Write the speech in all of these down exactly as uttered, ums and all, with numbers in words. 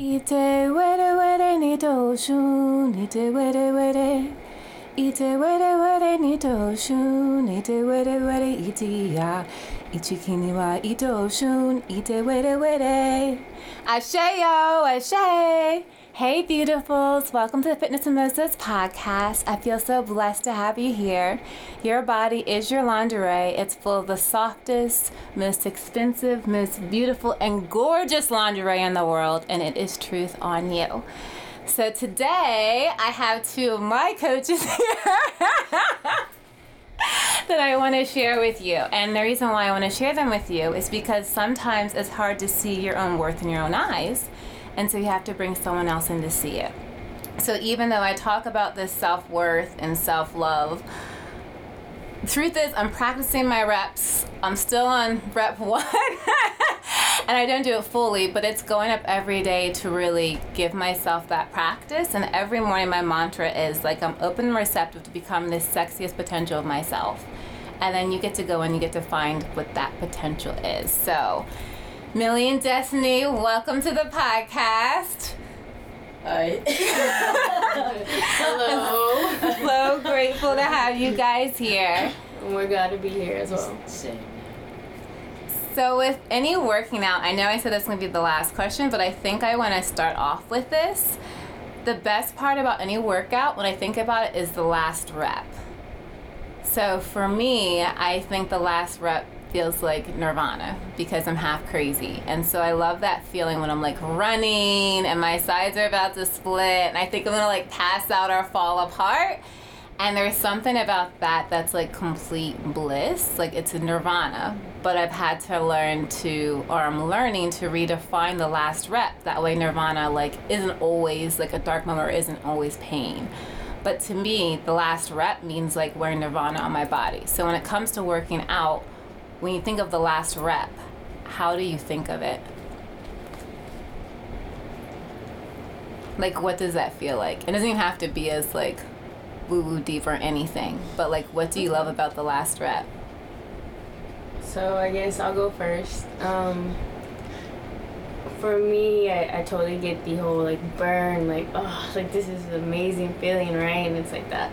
Ite were were nito Oshun, ite were were. Ite were were nito Oshun, ite were were iti ya. Ichikini wa ito Oshun, ite were were. Ashe yo, ashe. Hey beautifuls, welcome to the Fitness and Moses podcast. I feel so blessed to have you here. Your body is your lingerie. It's full of the softest, most expensive, most beautiful, and gorgeous lingerie in the world, and it is truth on you. So today, I have two of my coaches here. That I want to share with you. And the reason why I want to share them with you is because sometimes it's hard to see your own worth in your own eyes, and so you have to bring someone else in to see it. So even though I talk about this self-worth and self-love, the truth is I'm practicing my reps. I'm still on rep one, and I don't do it fully, but it's going up every day to really give myself that practice. And every morning my mantra is like, I'm open and receptive to become the sexiest potential of myself. And then you get to go and you get to find what that potential is. So Millie and Destiny, welcome to the podcast. Hi. Hello. I'm so grateful to have you guys here. We're glad to be here as well. So with any working out, I know I said that's going to be the last question, but I think I want to start off with this. The best part about any workout, when I think about it, is the last rep. So for me, I think the last rep feels like nirvana because I'm half crazy. And so I love that feeling when I'm like running and my sides are about to split and I think I'm gonna like pass out or fall apart. And there's something about that that's like complete bliss, like it's a nirvana. But I've had to learn to, or I'm learning to redefine the last rep. That way nirvana like isn't always like a dark moment or isn't always pain. But to me, the last rep means like wearing nirvana on my body. So when it comes to working out, when you think of the last rep, how do you think of it? Like, what does that feel like? It doesn't even have to be as like woo-woo deep or anything, but like, what do you love about the last rep? So I guess I'll go first. Um, for me, I, I totally get the whole like burn, like, oh, like this is an amazing feeling, right? And it's like that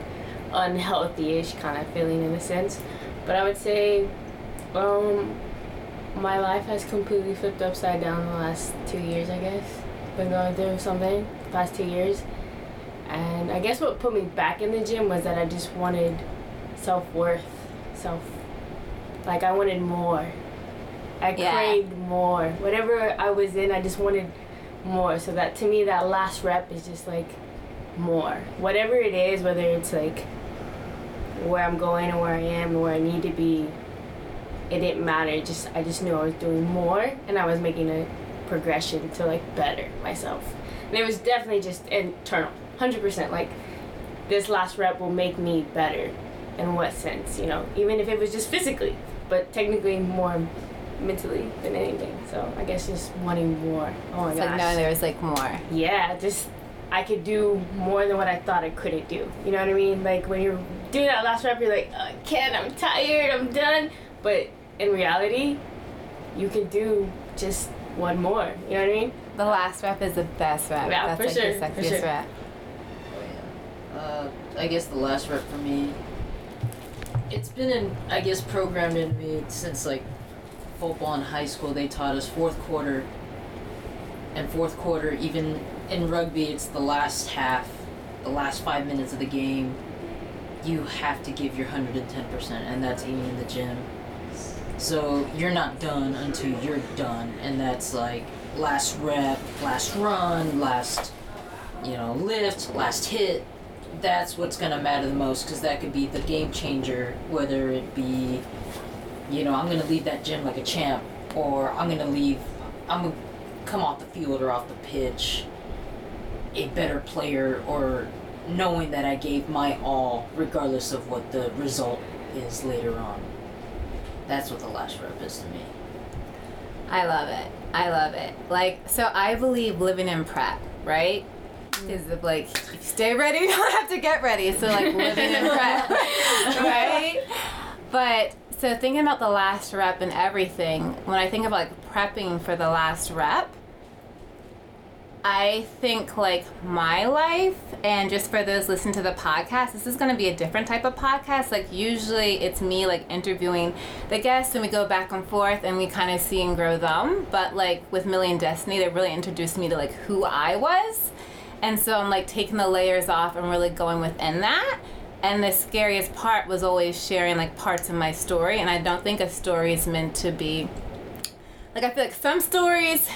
unhealthy-ish kind of feeling in a sense. But I would say, Um, my life has completely flipped upside down the last two years, I guess. Been going through something the past two years. And I guess what put me back in the gym was that I just wanted self-worth, self, like I wanted more. I yeah. craved more. Whatever I was in, I just wanted more. So that, to me, that last rep is just like more. Whatever it is, whether it's like where I'm going or where I am or where I need to be, it didn't matter. It just I just knew I was doing more, and I was making a progression to like better myself. And it was definitely just internal, one hundred percent. Like, this last rep will make me better. In what sense, you know? Even if it was just physically, but technically more mentally than anything. So I guess just wanting more. Oh my it's gosh. Like now there was like more. Yeah, just I could do more than what I thought I couldn't do. You know what I mean? Like when you're doing that last rep, you're like, oh, I can't. I'm tired. I'm done. But in reality, you can do just one more. You know what I mean? The last rep is the best rep. Yeah, that's for like sure, the sexiest for sure. rep. Oh, yeah. Uh, I guess the last rep for me, it's been, in, I guess, programmed in me since, like, football in high school. They taught us fourth quarter. And fourth quarter, even in rugby, it's the last half, the last five minutes of the game. You have to give your one hundred ten percent, and that's even in the gym. So you're not done until you're done, and that's like last rep, last run, last, you know, lift, last hit. That's what's gonna matter the most, because that could be the game changer, whether it be, you know, I'm gonna leave that gym like a champ, or I'm gonna leave, I'm gonna come off the field or off the pitch a better player, or knowing that I gave my all, regardless of what the result is later on. That's what the last rep is to me. I love it. I love it. Like, so I believe living in prep, right? Because mm. like, stay ready, you don't have to get ready. So like living in prep, right? But so thinking about the last rep and everything, when I think about like prepping for the last rep, I think, like, my life, and just for those listening to the podcast, this is going to be a different type of podcast. Like, usually it's me, like, interviewing the guests, and we go back and forth, and we kind of see and grow them. But, like, with Millie and Destiny, they really introduced me to, like, who I was. And so I'm, like, taking the layers off and really going within that. And the scariest part was always sharing, like, parts of my story. And I don't think a story is meant to be... Like, I feel like some stories...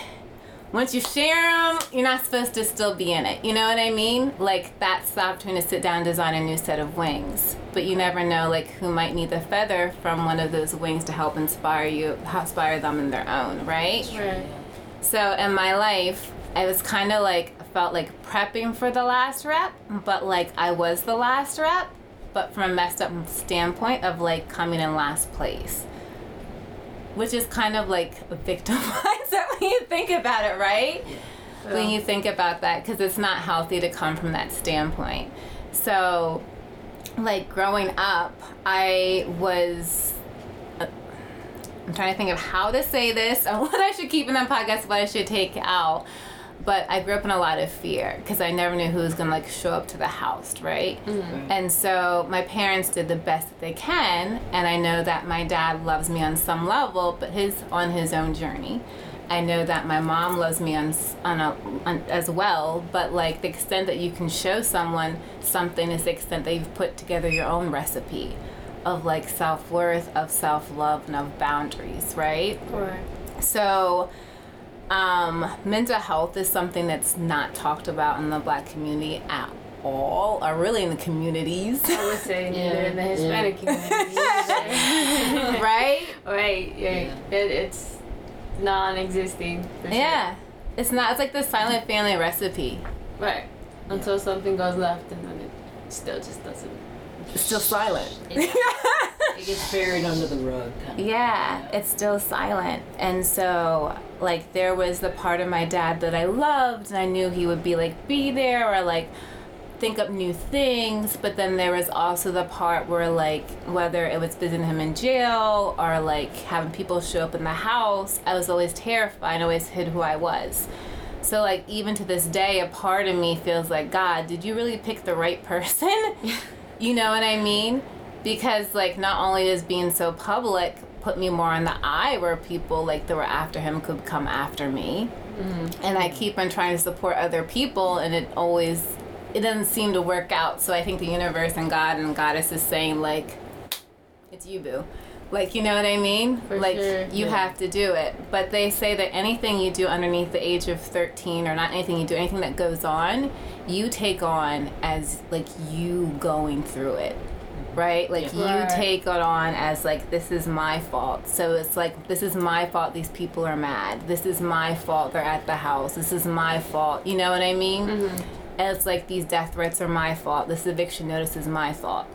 Once you share them, you're not supposed to still be in it. You know what I mean? Like, that's the opportunity to sit down and design a new set of wings. But you never know, like, who might need the feather from one of those wings to help inspire you, inspire them in their own, right? Right. So in my life, I was kind of like, felt like prepping for the last rep, but like I was the last rep, but from a messed up standpoint of like coming in last place. Which is kind of like a victim mindset when you think about it, right? Yeah. When you think about that, because it's not healthy to come from that standpoint. So, like, growing up, I was... Uh, I'm trying to think of how to say this, and what I should keep in the podcast, what I should take out. But I grew up in a lot of fear, because I never knew who was going to, like, show up to the house, right? Mm-hmm. And so my parents did the best that they can, and I know that my dad loves me on some level, but his on his own journey. I know that my mom loves me on, on, a, on as well, but, like, the extent that you can show someone something is the extent that you've put together your own recipe of, like, self-worth, of self-love, and of boundaries, right? Right. So... Um, mental health is something that's not talked about in the Black community at all, or really in the communities. I would say yeah. in the Hispanic yeah. community. Yeah. Right? Right, yeah. yeah. It, it's non-existing. For sure. Yeah. It's not, it's like the silent family recipe. Right. Until yeah. something goes left, and then it still just doesn't. It's still silent. It, it gets buried under the rug. Kind of. Yeah, it's still silent. And so, like, there was the part of my dad that I loved, and I knew he would be, like, be there or, like, think up new things. But then there was also the part where, like, whether it was visiting him in jail or, like, having people show up in the house, I was always terrified and always hid who I was. So, like, even to this day, a part of me feels like, God, did you really pick the right person? You know what I mean? Because, like, not only does being so public put me more in the eye where people, like, that were after him could come after me. Mm-hmm. And I keep on trying to support other people, and it always, it doesn't seem to work out. So I think the universe and God and Goddess is saying, like, it's you, boo. Like, you know what I mean? For like, sure. you yeah. have to do it. But they say that anything you do underneath the age of thirteen, or not anything you do, anything that goes on, you take on as, like, you going through it, right? Like, yeah. you take it on as, like, this is my fault. So it's like, this is my fault these people are mad. This is my fault they're at the house. This is my fault. You know what I mean? Mm-hmm. And it's like, these death threats are my fault. This eviction notice is my fault.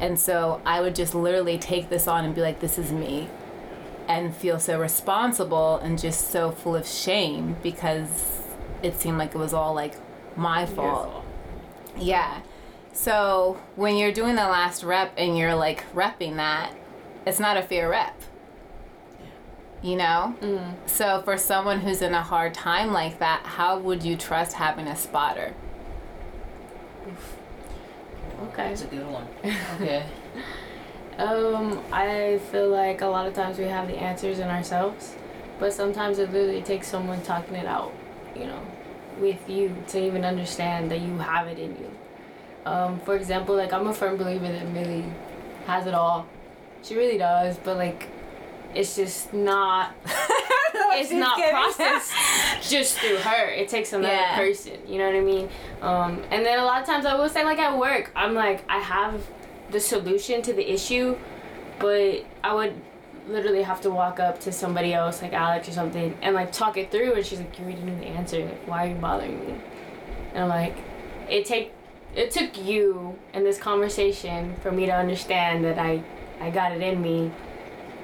And so I would just literally take this on and be like, this is me, and feel so responsible and just so full of shame because it seemed like it was all, like, my fault. fault. Yeah. So when you're doing the last rep and you're, like, repping that, it's not a fair rep, you know? Mm. So for someone who's in a hard time like that, how would you trust having a spotter? Oof. Okay. That's a good one. Okay. um, I feel like a lot of times we have the answers in ourselves, but sometimes it literally takes someone talking it out, you know, with you to even understand that you have it in you. Um, for example, like, I'm a firm believer that Millie has it all. She really does, but, like, it's just not, it's not processed just through her. It takes another yeah. person, you know what I mean? Um, and then a lot of times I will say, like, at work, I'm like, I have the solution to the issue, but I would literally have to walk up to somebody else, like Alex or something, and, like, talk it through, and she's like, you already knew the answer, like, why are you bothering me? And I'm like, it take it took you and this conversation for me to understand that I, I got it in me.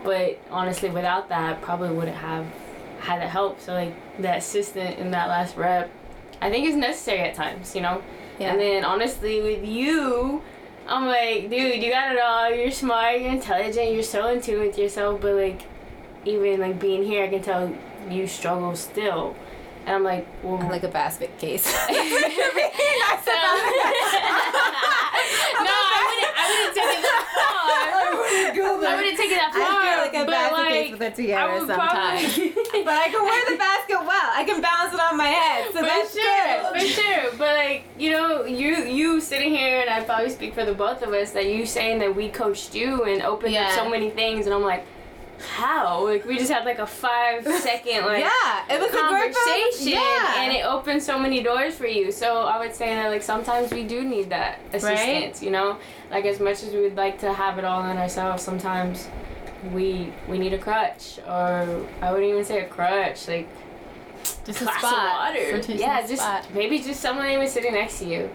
But honestly, without that, I probably wouldn't have had the help. So, like, that assistant in that last rep, I think is necessary at times, you know? Yeah. And then, honestly, with you, I'm like, dude, you got it all. You're smart, you're intelligent, you're so in tune with yourself. But, like, even, like, being here, I can tell you struggle still. And I'm like, well, I'm like a basket case. So, no, I wouldn't. I wouldn't take it that far. I wouldn't, I wouldn't take it that far. I feel like a basket like, case with a tiara sometimes. Probably... But I can wear the basket well. I can balance it on my head, so for that's sure, good. For sure. But like, you know, you you sitting here, and I probably speak for the both of us that you saying that we coached you and opened yeah. up so many things, and I'm like. How? Like, we just had, like, a five-second, like, yeah, it was conversation, a yeah. and it opened so many doors for you. So I would say that, like, sometimes we do need that assistance, right? You know? Like, as much as we would like to have it all on ourselves, sometimes we we need a crutch, or I wouldn't even say a crutch, like, just a glass spot. Of water. For yeah, just, spot. Maybe just someone even sitting next to you.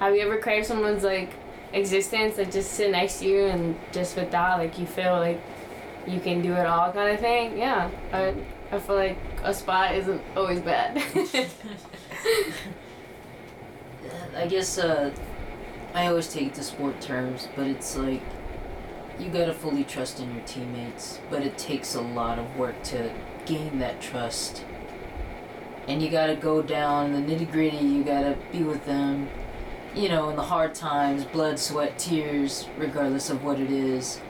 Have you ever craved someone's, like, existence that just sit next to you, and just with that, like, you feel, like, you can do it all kind of thing? Yeah. I, I feel like a spot isn't always bad. I guess uh, I always take the sport terms, but it's like you gotta fully trust in your teammates, but it takes a lot of work to gain that trust. And you gotta go down in the nitty-gritty, you gotta be with them, you know, in the hard times, blood, sweat, tears, regardless of what it is.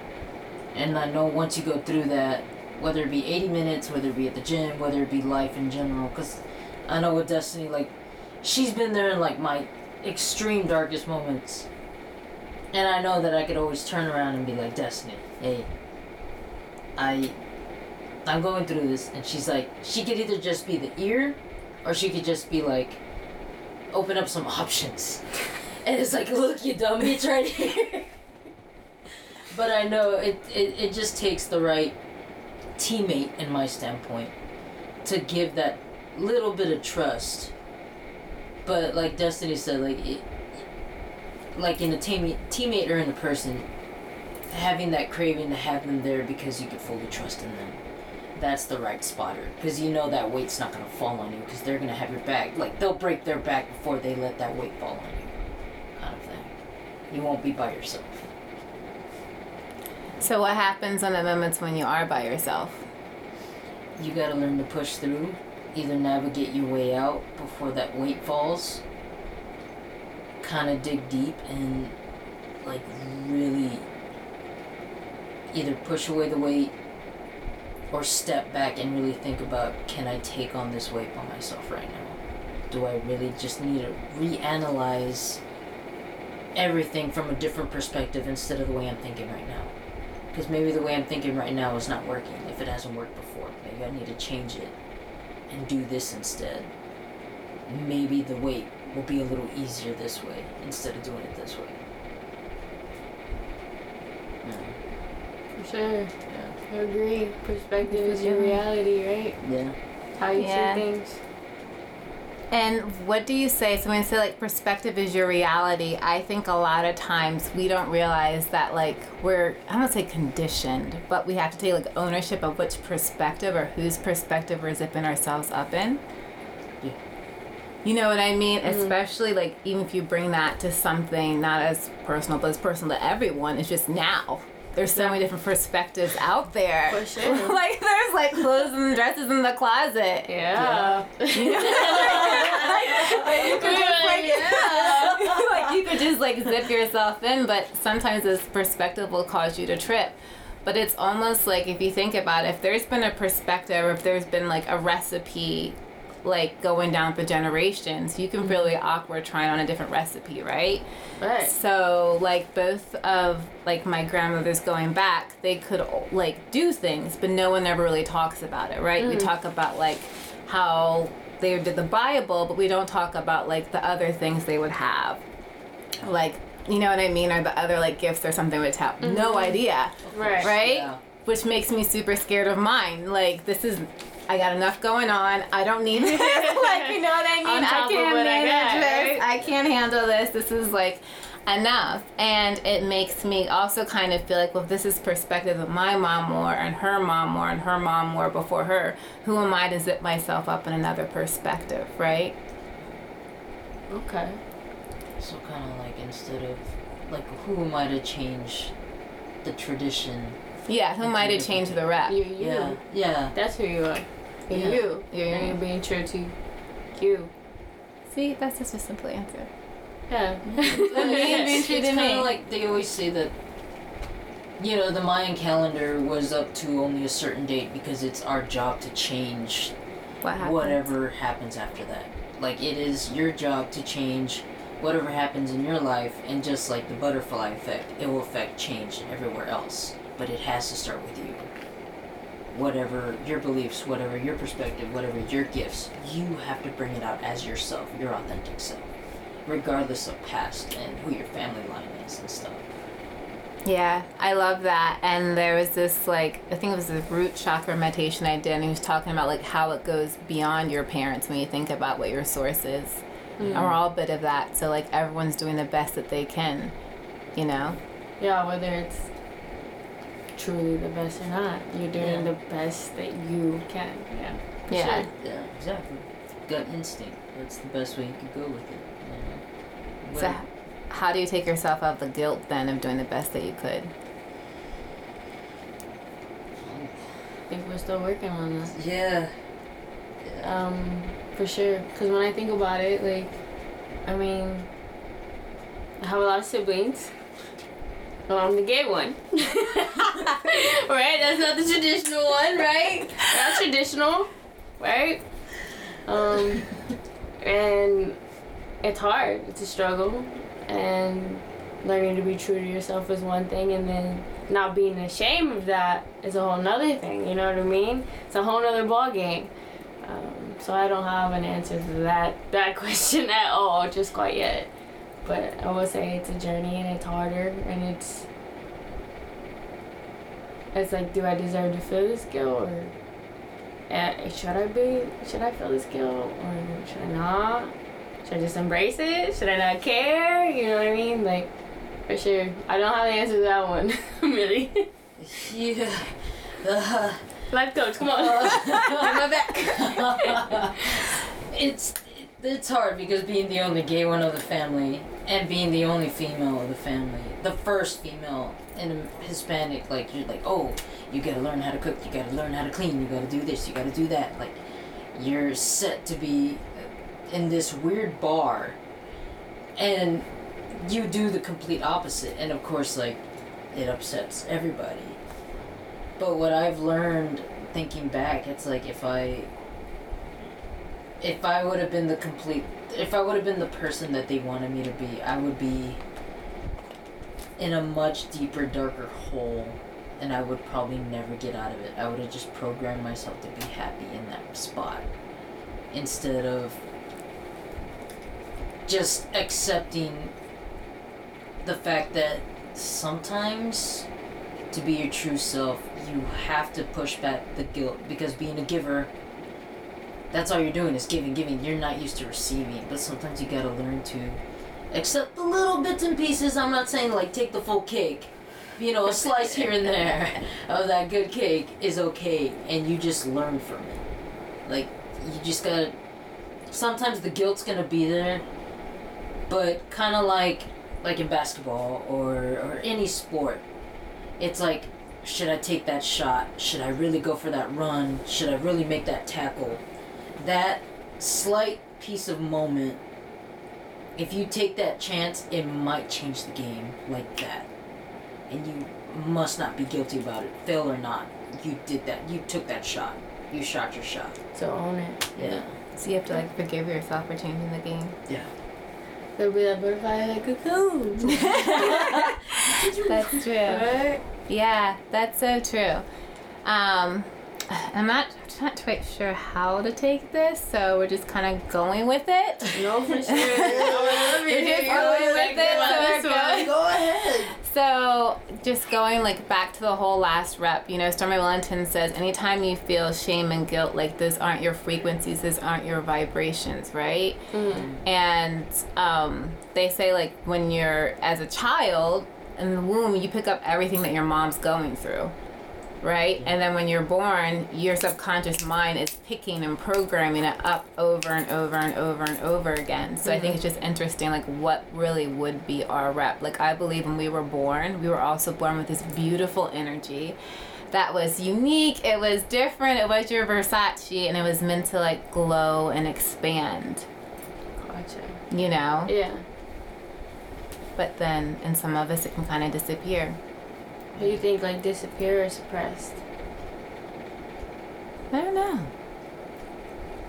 And I know once you go through that, whether it be eighty minutes, whether it be at the gym, whether it be life in general, because I know with Destiny, like, she's been there in, like, my extreme darkest moments. And I know that I could always turn around and be like, Destiny, hey, I, I'm going through this. And she's like, she could either just be the ear, or she could just be like, open up some options. And it's like, look, you dummy, it's right here. But I know it, it, it just takes the right teammate, in my standpoint, to give that little bit of trust. But like Destiny said, like it, like in a team, teammate or in a person, having that craving to have them there because you can fully trust in them. That's the right spotter. Because you know that weight's not going to fall on you because they're going to have your back. Like, they'll break their back before they let that weight fall on you. Kind of thing. You won't be by yourself. So what happens on the moments when you are by yourself? You gotta learn to push through, either navigate your way out before that weight falls, kind of dig deep and like really either push away the weight or step back and really think about, can I take on this weight by myself right now? Do I really just need to reanalyze everything from a different perspective instead of the way I'm thinking right now? Because maybe the way I'm thinking right now is not working. If it hasn't worked before, maybe I need to change it and do this instead. Maybe the weight will be a little easier this way instead of doing it this way. Yeah. For sure. Yeah. I agree. Perspective is your reality, right? Yeah. How you yeah. see things. And what do you say? So when I say like perspective is your reality, I think a lot of times we don't realize that like we're, I don't say conditioned, but we have to take like ownership of which perspective or whose perspective we're zipping ourselves up in. Yeah. You know what I mean? Mm-hmm. Especially like even if you bring that to something not as personal, but as personal to everyone, it's just now. There's so yeah. many different perspectives out there. For sure. Like, there's, like, clothes and dresses in the closet. Yeah. yeah. You know? Like, you could just, like, yeah. like, you could just, like, zip yourself in, but sometimes this perspective will cause you to trip. But it's almost like, if you think about it, if there's been a perspective or if there's been, like, a recipe, like, going down for generations, you can really awkward trying on a different recipe, right? Right. So, like, both of, like, my grandmothers going back, they could, like, do things, but no one ever really talks about it, right? Mm. We talk about, like, how they did the Bible, but we don't talk about, like, the other things they would have. Like, you know what I mean? Or the other, like, gifts or something would have. Mm-hmm. No idea. Right. Right? Yeah. Which makes me super scared of mine. Like, this is... I got enough going on. I don't need this. Like, you know what I mean? I can't manage this. I can't handle this. This is, like, enough. And it makes me also kind of feel like, well, if this is perspective of my mom more and her mom more and her mom more before her, who am I to zip myself up in another perspective, right? Okay. So kind of like instead of, like, who am I to change the tradition? Yeah, who might have changed the rap? You're you. Yeah. yeah. That's who you are. You're yeah. you. You're, you're being true to you. See, that's just a simple answer. Yeah. It's, it's kind of like they always say that, you know, the Mayan calendar was up to only a certain date because it's our job to change what happens. Whatever happens after that. Like, it is your job to change whatever happens in your life, and just like the butterfly effect, it will affect change everywhere else. But it has to start with you. Whatever your beliefs, whatever your perspective, whatever your gifts, you have to bring it out as yourself, your authentic self, regardless of past and who your family line is and stuff. Yeah, I love that. And there was this, like, I think it was the root chakra meditation I did, and he was talking about, like, how it goes beyond your parents when you think about what your source is. Mm-hmm. And we're all a bit of that. So, like, everyone's doing the best that they can, you know? Yeah, whether it's truly the best or not, you're doing yeah. the best that you can. Yeah. Yeah. Sure. Yeah, exactly. Gut instinct. That's the best way you can go with it. You know? So how do you take yourself out of the guilt then of doing the best that you could? I think we're still working on that. Yeah. yeah. Um, for sure. Because when I think about it, like, I mean, I have a lot of siblings. Well, I'm the gay one. Right? That's not the traditional one, right? That's traditional, right? Um, and it's hard. It's a struggle. And learning to be true to yourself is one thing, and then not being ashamed of that is a whole nother thing, you know what I mean? It's a whole nother ballgame. Um, so I don't have an answer to that that question at all, just quite yet. But I will say it's a journey, and it's harder, and it's it's like, do I deserve to feel this guilt, or uh, should I be, should I feel this guilt, or should I not? Should I just embrace it? Should I not care? You know what I mean? Like, for sure. I don't have the answer to that one, really. Yeah. Uh, Life coach, come on. Uh, I'm back. it's it's hard because being the only gay one of the family and being the only female of the family, the first female in Hispanic, like, you're like, oh, you gotta learn how to cook, you gotta learn how to clean, you gotta do this, you gotta do that. Like, you're set to be in this weird bar, and you do the complete opposite, and of course, like, it upsets everybody. But what I've learned thinking back, it's like, if I if I would have been the complete if I would have been the person that they wanted me to be, I would be in a much deeper, darker hole, and I would probably never get out of it. I would have just programmed myself to be happy in that spot instead of just accepting the fact that sometimes to be your true self, you have to push back the guilt, because being a giver, that's all you're doing is giving, giving. You're not used to receiving, but sometimes you gotta learn to accept the little bits and pieces. I'm not saying, like, take the full cake. You know, a slice here and there of that good cake is okay, and you just learn from it. Like, you just gotta... Sometimes the guilt's gonna be there, but kind of like like in basketball or, or any sport, it's like, should I take that shot? Should I really go for that run? Should I really make that tackle? That slight piece of moment, if you take that chance, it might change the game like that. And you must not be guilty about it. Fail or not, you did that. You took that shot. You shot your shot. So own it. Yeah. So you have to, like, forgive yourself for changing the game. Yeah. There'll be that butterfly like a cocoon. That's true. Right? Yeah, that's so true. Um, I'm not, I'm not quite sure how to take this, so we're just kind of going with it. No, for sure. We're just going with it. So we're Go ahead. So just going, like, back to the whole last rep, you know, Stormy Wellington says, anytime you feel shame and guilt, like, those aren't your frequencies, those aren't your vibrations, right? Mm. And um, they say, like, when you're, as a child, in the womb, you pick up everything that your mom's going through, right? Yeah. And then when you're born, your subconscious mind is picking and programming it up over and over and over and over again. So mm-hmm. I think it's just interesting, like, what really would be our rep. Like, I believe when we were born, we were also born with this beautiful energy that was unique, it was different, it was your Versace, and it was meant to like glow and expand. Gotcha. You know? Yeah. But then in some of us it can kind of disappear. What do you think, like disappear or suppressed? I don't know.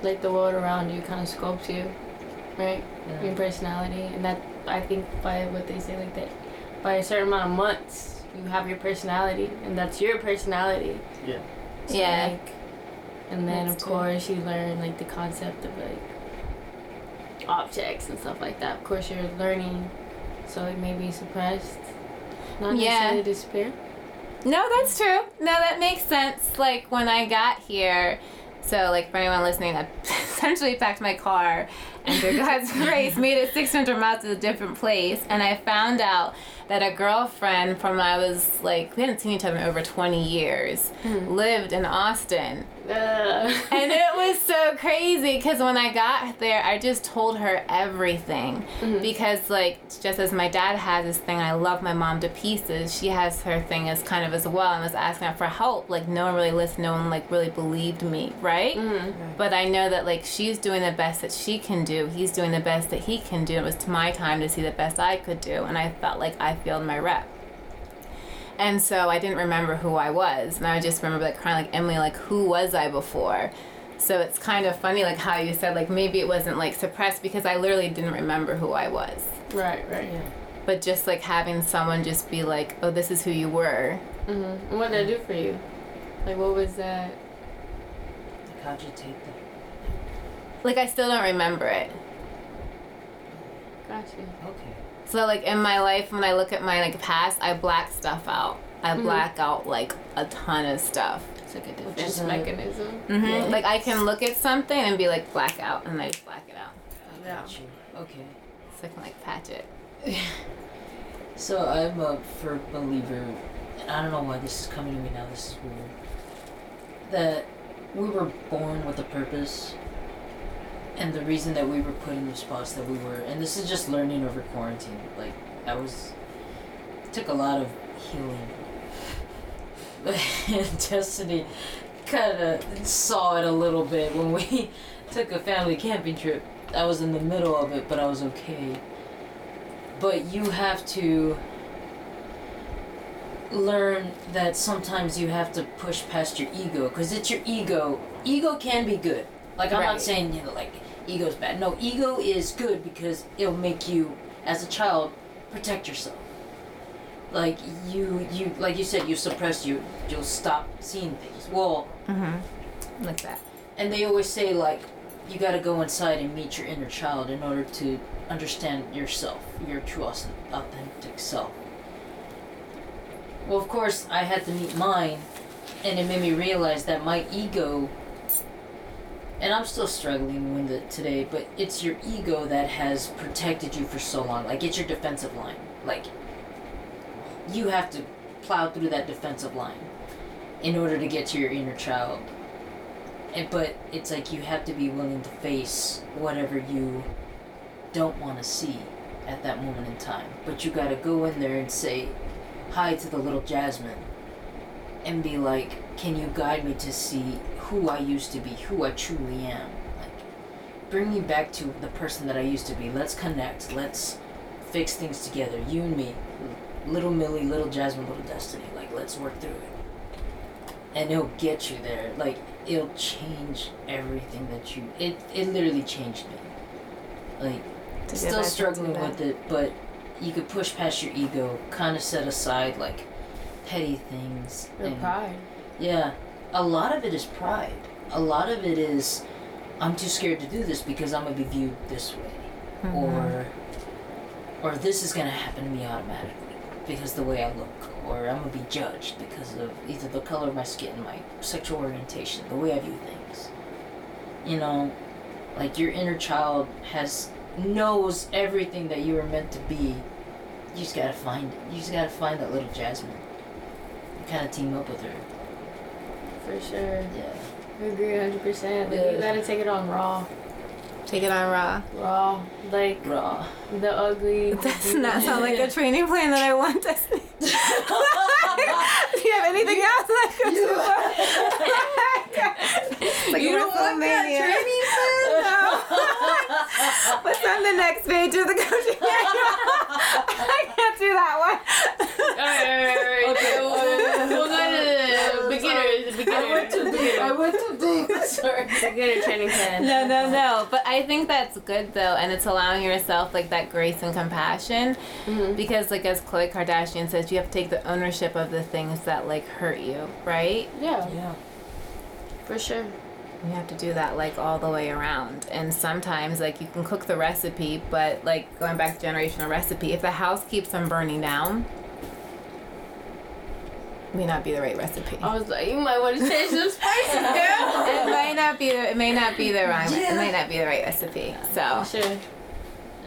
Like the world around you kind of sculpts you, right? Yeah. Your personality, and that, I think by what they say, like that by a certain amount of months you have your personality, and that's your personality. Yeah. So yeah. Like, and then that's of course true. You learn like the concept of like objects and stuff like that. Of course you're learning, so it may be suppressed. Not necessarily yeah. disappear. No, that's true. No, that makes sense. Like when I got here, so like for anyone listening, I essentially packed my car and through God's grace made it six hundred miles to a different place, and I found out that a girlfriend from I was like, we hadn't seen each other in over twenty years, mm-hmm. lived in Austin. Uh. And it was so crazy because when I got there, I just told her everything. Mm-hmm. Because like, just as my dad has this thing, I love my mom to pieces, she has her thing as kind of as well, and was asking her for help. Like no one really listened, no one like really believed me, right? Mm-hmm. But I know that like she's doing the best that she can do, he's doing the best that he can do. It was my time to see the best I could do, and I felt like I failed my rep. And so I didn't remember who I was, and I just remember like kind of like Emily, like who was I before? So it's kind of funny like how you said like maybe it wasn't like suppressed because I literally didn't remember who I was. Right, right. Yeah. But just like having someone just be like, oh, this is who you were. Mm-hmm. And what did I do for you? Like what was that? Like how'd you take that? Like I still don't remember it. Gotcha. Okay. So like in my life, when I look at my like past, I black stuff out. I mm-hmm. black out like a ton of stuff. It's like a defense mechanism. Mm-hmm. Yeah. Like I can look at something and be like black out, and I just black it out. Yeah. Okay. So I can like patch it. So I'm a firm believer, and I don't know why this is coming to me now. This is weird. That we were born with a purpose. And the reason that we were put in the spots that we were, and this is just learning over quarantine, like, I was, it took a lot of healing. And Destiny kind of saw it a little bit when we took a family camping trip. I was in the middle of it, but I was okay. But you have to learn that sometimes you have to push past your ego, because it's your ego. Ego can be good. Like, I'm right. not saying, you know, like, ego's bad. No, ego is good because it'll make you, as a child, protect yourself. Like, you, you like you said, you suppress, you, you'll stop seeing things. Well, mm-hmm. like that. And they always say, like, you gotta go inside and meet your inner child in order to understand yourself, your true authentic self. Well, of course, I had to meet mine, and it made me realize that my ego... And I'm still struggling with it today, but it's your ego that has protected you for so long. Like, it's your defensive line. Like, you have to plow through that defensive line in order to get to your inner child. And, but it's like you have to be willing to face whatever you don't want to see at that moment in time. But you got to go in there and say hi to the little Jasmine and be like, can you guide me to see who I used to be, who I truly am. Like, bring me back to the person that I used to be. Let's connect. Let's fix things together. You and me. Little Millie, little Jasmine, little Destiny. Like, let's work through it. And it'll get you there. Like, it'll change everything that you... It, it literally changed me. Like, still struggling with it, but you could push past your ego, kind of set aside, like, petty things. Your pride. Yeah. A lot of it is pride. A lot of it is, I'm too scared to do this because I'm going to be viewed this way. Mm-hmm. Or or this is going to happen to me automatically because the way I look. Or I'm going to be judged because of either the color of my skin, my sexual orientation, the way I view things. You know, like your inner child has knows everything that you were meant to be. You just got to find it. You just got to find that little Jasmine. You kind of team up with her. For sure. Yeah. I agree one hundred percent. Like, yeah. You gotta take it on raw. Take it on raw. Raw. Like, raw. The ugly. That does not sound like a training plan that I want to see. Do you have anything you, else? You, like you don't want that training food? No. What's on the next page of the coaching manual? I can't do that one. All right, all right, all right. Okay. We'll go to the beginners. Beginner. I went to deep. I went to deep. Sorry. Beginner training plan. No, no, no. But I think that's good, though, and it's allowing yourself, like, that grace and compassion. Mm-hmm. Because, like, as Khloe Kardashian says, you have to take the ownership of the things that, like, hurt you, right? Yeah. Yeah. For sure. You have to do that, like, all the way around. And sometimes, like, you can cook the recipe, but, like, going back to generational recipe, if the house keeps on burning down, it may not be the right recipe. I was like, you might want to change the spices, girl. It might not be the, it may not be the right yeah. it might not be the right recipe. So for sure.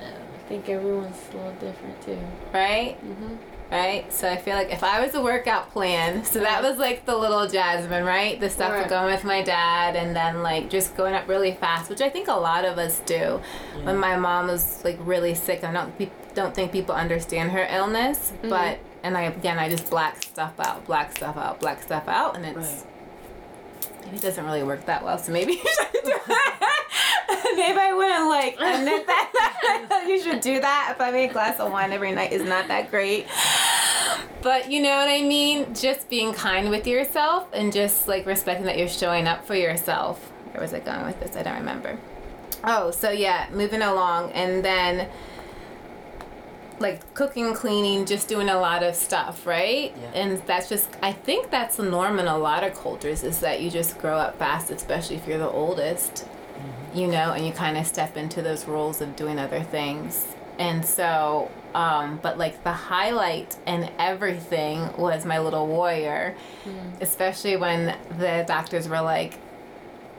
I think everyone's a little different too. Right? Mm-hmm. Right? So I feel like if I was a workout plan, so that was like the little Jasmine, right? The stuff right. going with my dad and then like just going up really fast, which I think a lot of us do. Yeah. When my mom was like really sick, I don't, pe- don't think people understand her illness, mm-hmm. but, and I, again, I just black stuff out, black stuff out, black stuff out, and it's, right. maybe it doesn't really work that well, so maybe you should do it. Maybe I wouldn't like admit that. You should do that. If I made a glass of wine every night is not that great. But you know what I mean? Just being kind with yourself and just like respecting that you're showing up for yourself. Where was I going with this? I don't remember. Oh, so yeah, moving along. And then like cooking, cleaning, just doing a lot of stuff, right? Yeah. And that's just, I think that's the norm in a lot of cultures is that you just grow up fast, especially if you're the oldest. You know, and you kind of step into those roles of doing other things. And so, um, but like the highlight and everything was my little warrior, mm. especially when the doctors were like,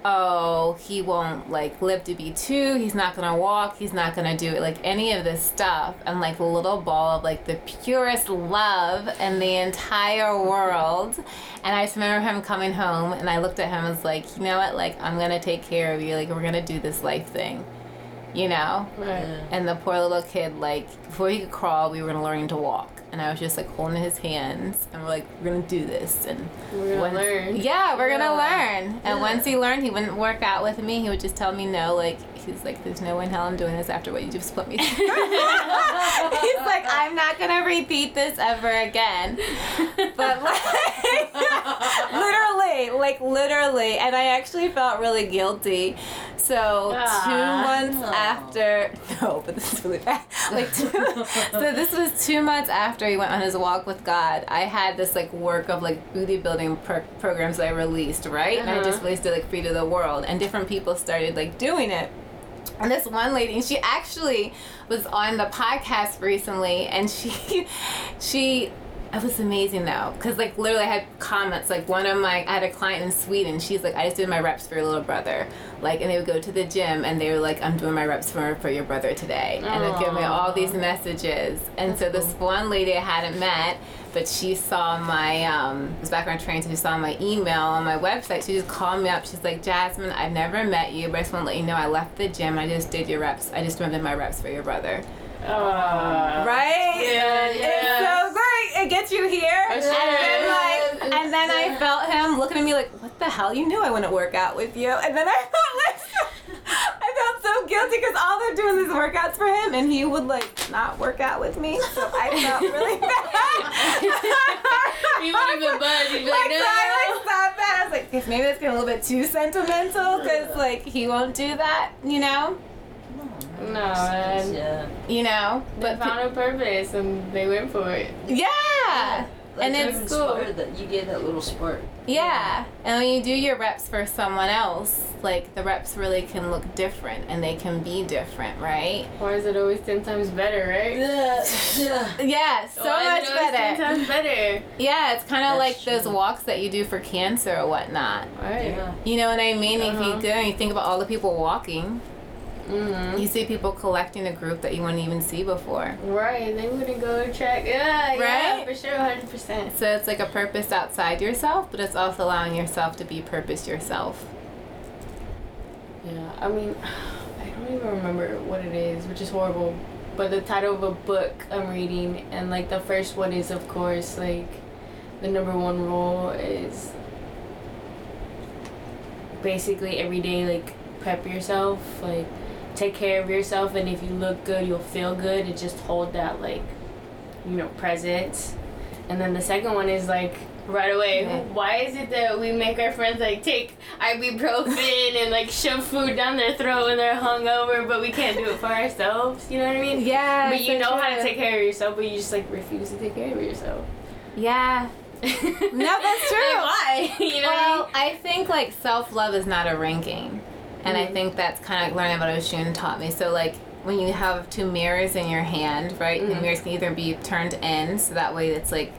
oh, he won't like live to be two. He's not going to walk. He's not going to do like any of this stuff. And like the little ball of like the purest love in the entire world. And I just remember him coming home and I looked at him and was like, you know what? Like, I'm going to take care of you. Like, we're going to do this life thing, you know? Right. And the poor little kid, like before he could crawl, we were learning to walk. And I was just like holding his hands and we're like, we're going to do this. And we're going to learn. Yeah, we're yeah. going to learn. And yeah. once he learned, he wouldn't work out with me. He would just tell me no. Like, he's like, there's no way in hell I'm doing this after what you just put me through. He's like, I'm not going to repeat this ever again. But like, literally, like literally. And I actually felt really guilty. So Aww. two months Aww. after, no, but this is really bad. Like two, so this was two months after. After he went on his walk with God, I had this like work of like booty building per- programs that I released, right? Uh-huh. And I just released it like free to the world, and different people started like doing it. And this one lady, and she actually was on the podcast recently, and she, she, it was amazing though, because like literally I had comments like one of my, I had a client in Sweden, she's like, I just did my reps for your little brother. Like, and they would go to the gym and they were like, I'm doing my reps for, for your brother today. Aww. And they'd give me all these messages. And That's so this cool. one lady I hadn't met, but she saw my, um, it was back on train, so she saw my email on my website. She just called me up. She's like, Jasmine, I've never met you, but I just want to let you know I left the gym. I just did your reps. I just did my reps for your brother. Aww. Right? Yeah, yeah. It's so great. It gets you here. Sure. And then, like, it's and then I felt him looking at me like, what the hell? You knew I wouldn't work out with you. And then I felt like, I felt so guilty because all they're doing is workouts for him, and he would like not work out with me. So I felt really bad. He wouldn't even budge. He'd be like, no. I like stopped that. I was like, guess maybe that's getting a little bit too sentimental because like he won't do that, you know. No, and yeah. you know, but they found a purpose and they went for it. Yeah, yeah. Like, and it's cool that you get that little spark. Yeah. yeah, and when you do your reps for someone else, like the reps really can look different and they can be different, right? Why is it always ten times better, right? Yeah, yeah, yeah so Why much better. Ten times better. Yeah, it's kind of like true. Those walks that you do for cancer or whatnot. Right. Yeah. You know what I mean? Uh-huh. If you go and you think about all the people walking. Mm-hmm. You see people collecting a group that you wouldn't even see before. Right, they wouldn't go to track. Yeah, right? Yeah, for sure, one hundred percent. So it's like a purpose outside yourself, but it's also allowing yourself to be purpose yourself. Yeah, I mean, I don't even remember what it is, which is horrible. But the title of a book I'm reading, and like the first one is, of course, like the number one rule is basically every day, like, prep yourself, like, take care of yourself, and if you look good, you'll feel good, and just hold that, like, you know, presence. And then the second one is, like, right away, yeah. Why is it that we make our friends, like, take ibuprofen and, like, shove food down their throat when they're hungover, but we can't do it for ourselves, you know what I mean? Yeah. But you know true. How to take care of yourself, but you just, like, refuse to take care of yourself. Yeah. No, that's true. Like, why? You know well, what I mean? I think, like, self-love is not a ranking. And I think that's kind of like learning about Oshun taught me. So, like, when you have two mirrors in your hand, right, mm-hmm. the mirrors can either be turned in, so that way it's, like,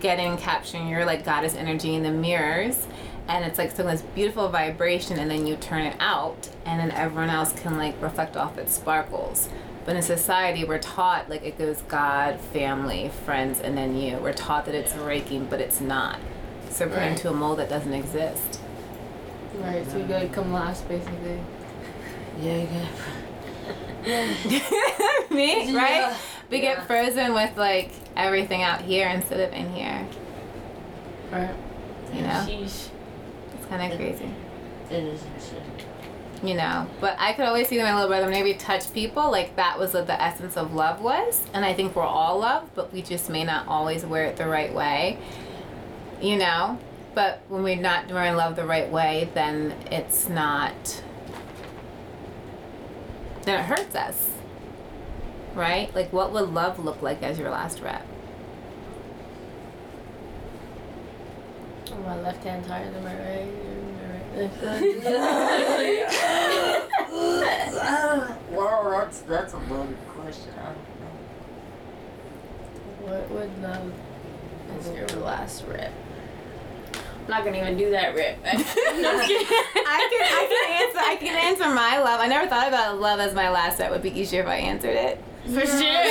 getting, capturing your, like, goddess energy in the mirrors. And it's, like, some of this beautiful vibration, and then you turn it out, and then everyone else can, like, reflect off its sparkles. But in society, we're taught, like, it goes God, family, friends, and then you. We're taught that it's raking, but it's not. So we're put right. into a mold that doesn't exist. Right, so you gotta come last, basically. Yeah, you gotta. Me, right? Yeah. We yeah. get frozen with, like, everything out here instead of in here. Right. You know? Sheesh. It's kind of crazy. It is insane. You know? But I could always see that my little brother maybe touch people. Like, that was what the essence of love was. And I think we're all loved, but we just may not always wear it the right way. You know? But when we're not doing love the right way, then it's not, then it hurts us, right? Like, what would love look like as your last rep? Oh, my left hand's higher than my right. My right. Well, that's, that's a loaded question. I don't know. What would love as your last rep? I'm not gonna even do that rip. I, no, I can I can answer I can answer my love. I never thought about love as my last. That would be easier if I answered it. For yeah.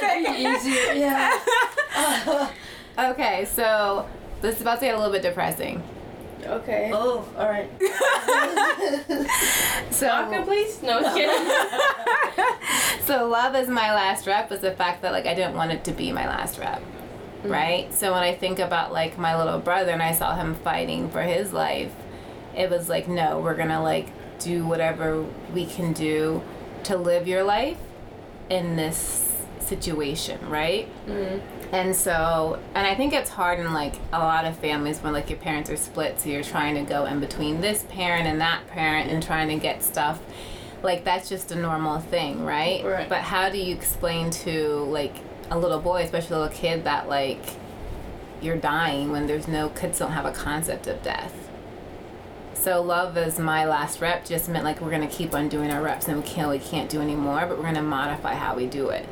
sure. Easier. Yeah. Uh, okay, so this is about to get a little bit depressing. Okay. Oh, all right. So Vodka, please. No, no. Kidding. So love as my last rep was the fact that, like, I didn't want it to be my last rep. Right? So when I think about, like, my little brother and I saw him fighting for his life, it was like, no, we're gonna, like, do whatever we can do to live your life in this situation, right? Mm-hmm. And so, and I think it's hard in, like, a lot of families when, like, your parents are split, so you're trying to go in between this parent and that parent and trying to get stuff. Like, that's just a normal thing, right? Right. But how do you explain to, like, a little boy, especially a little kid, that, like, you're dying when there's no, kids don't have a concept of death. So love as my last rep just meant, like, we're going to keep on doing our reps and we can't, we can't do anymore, but we're going to modify how we do it.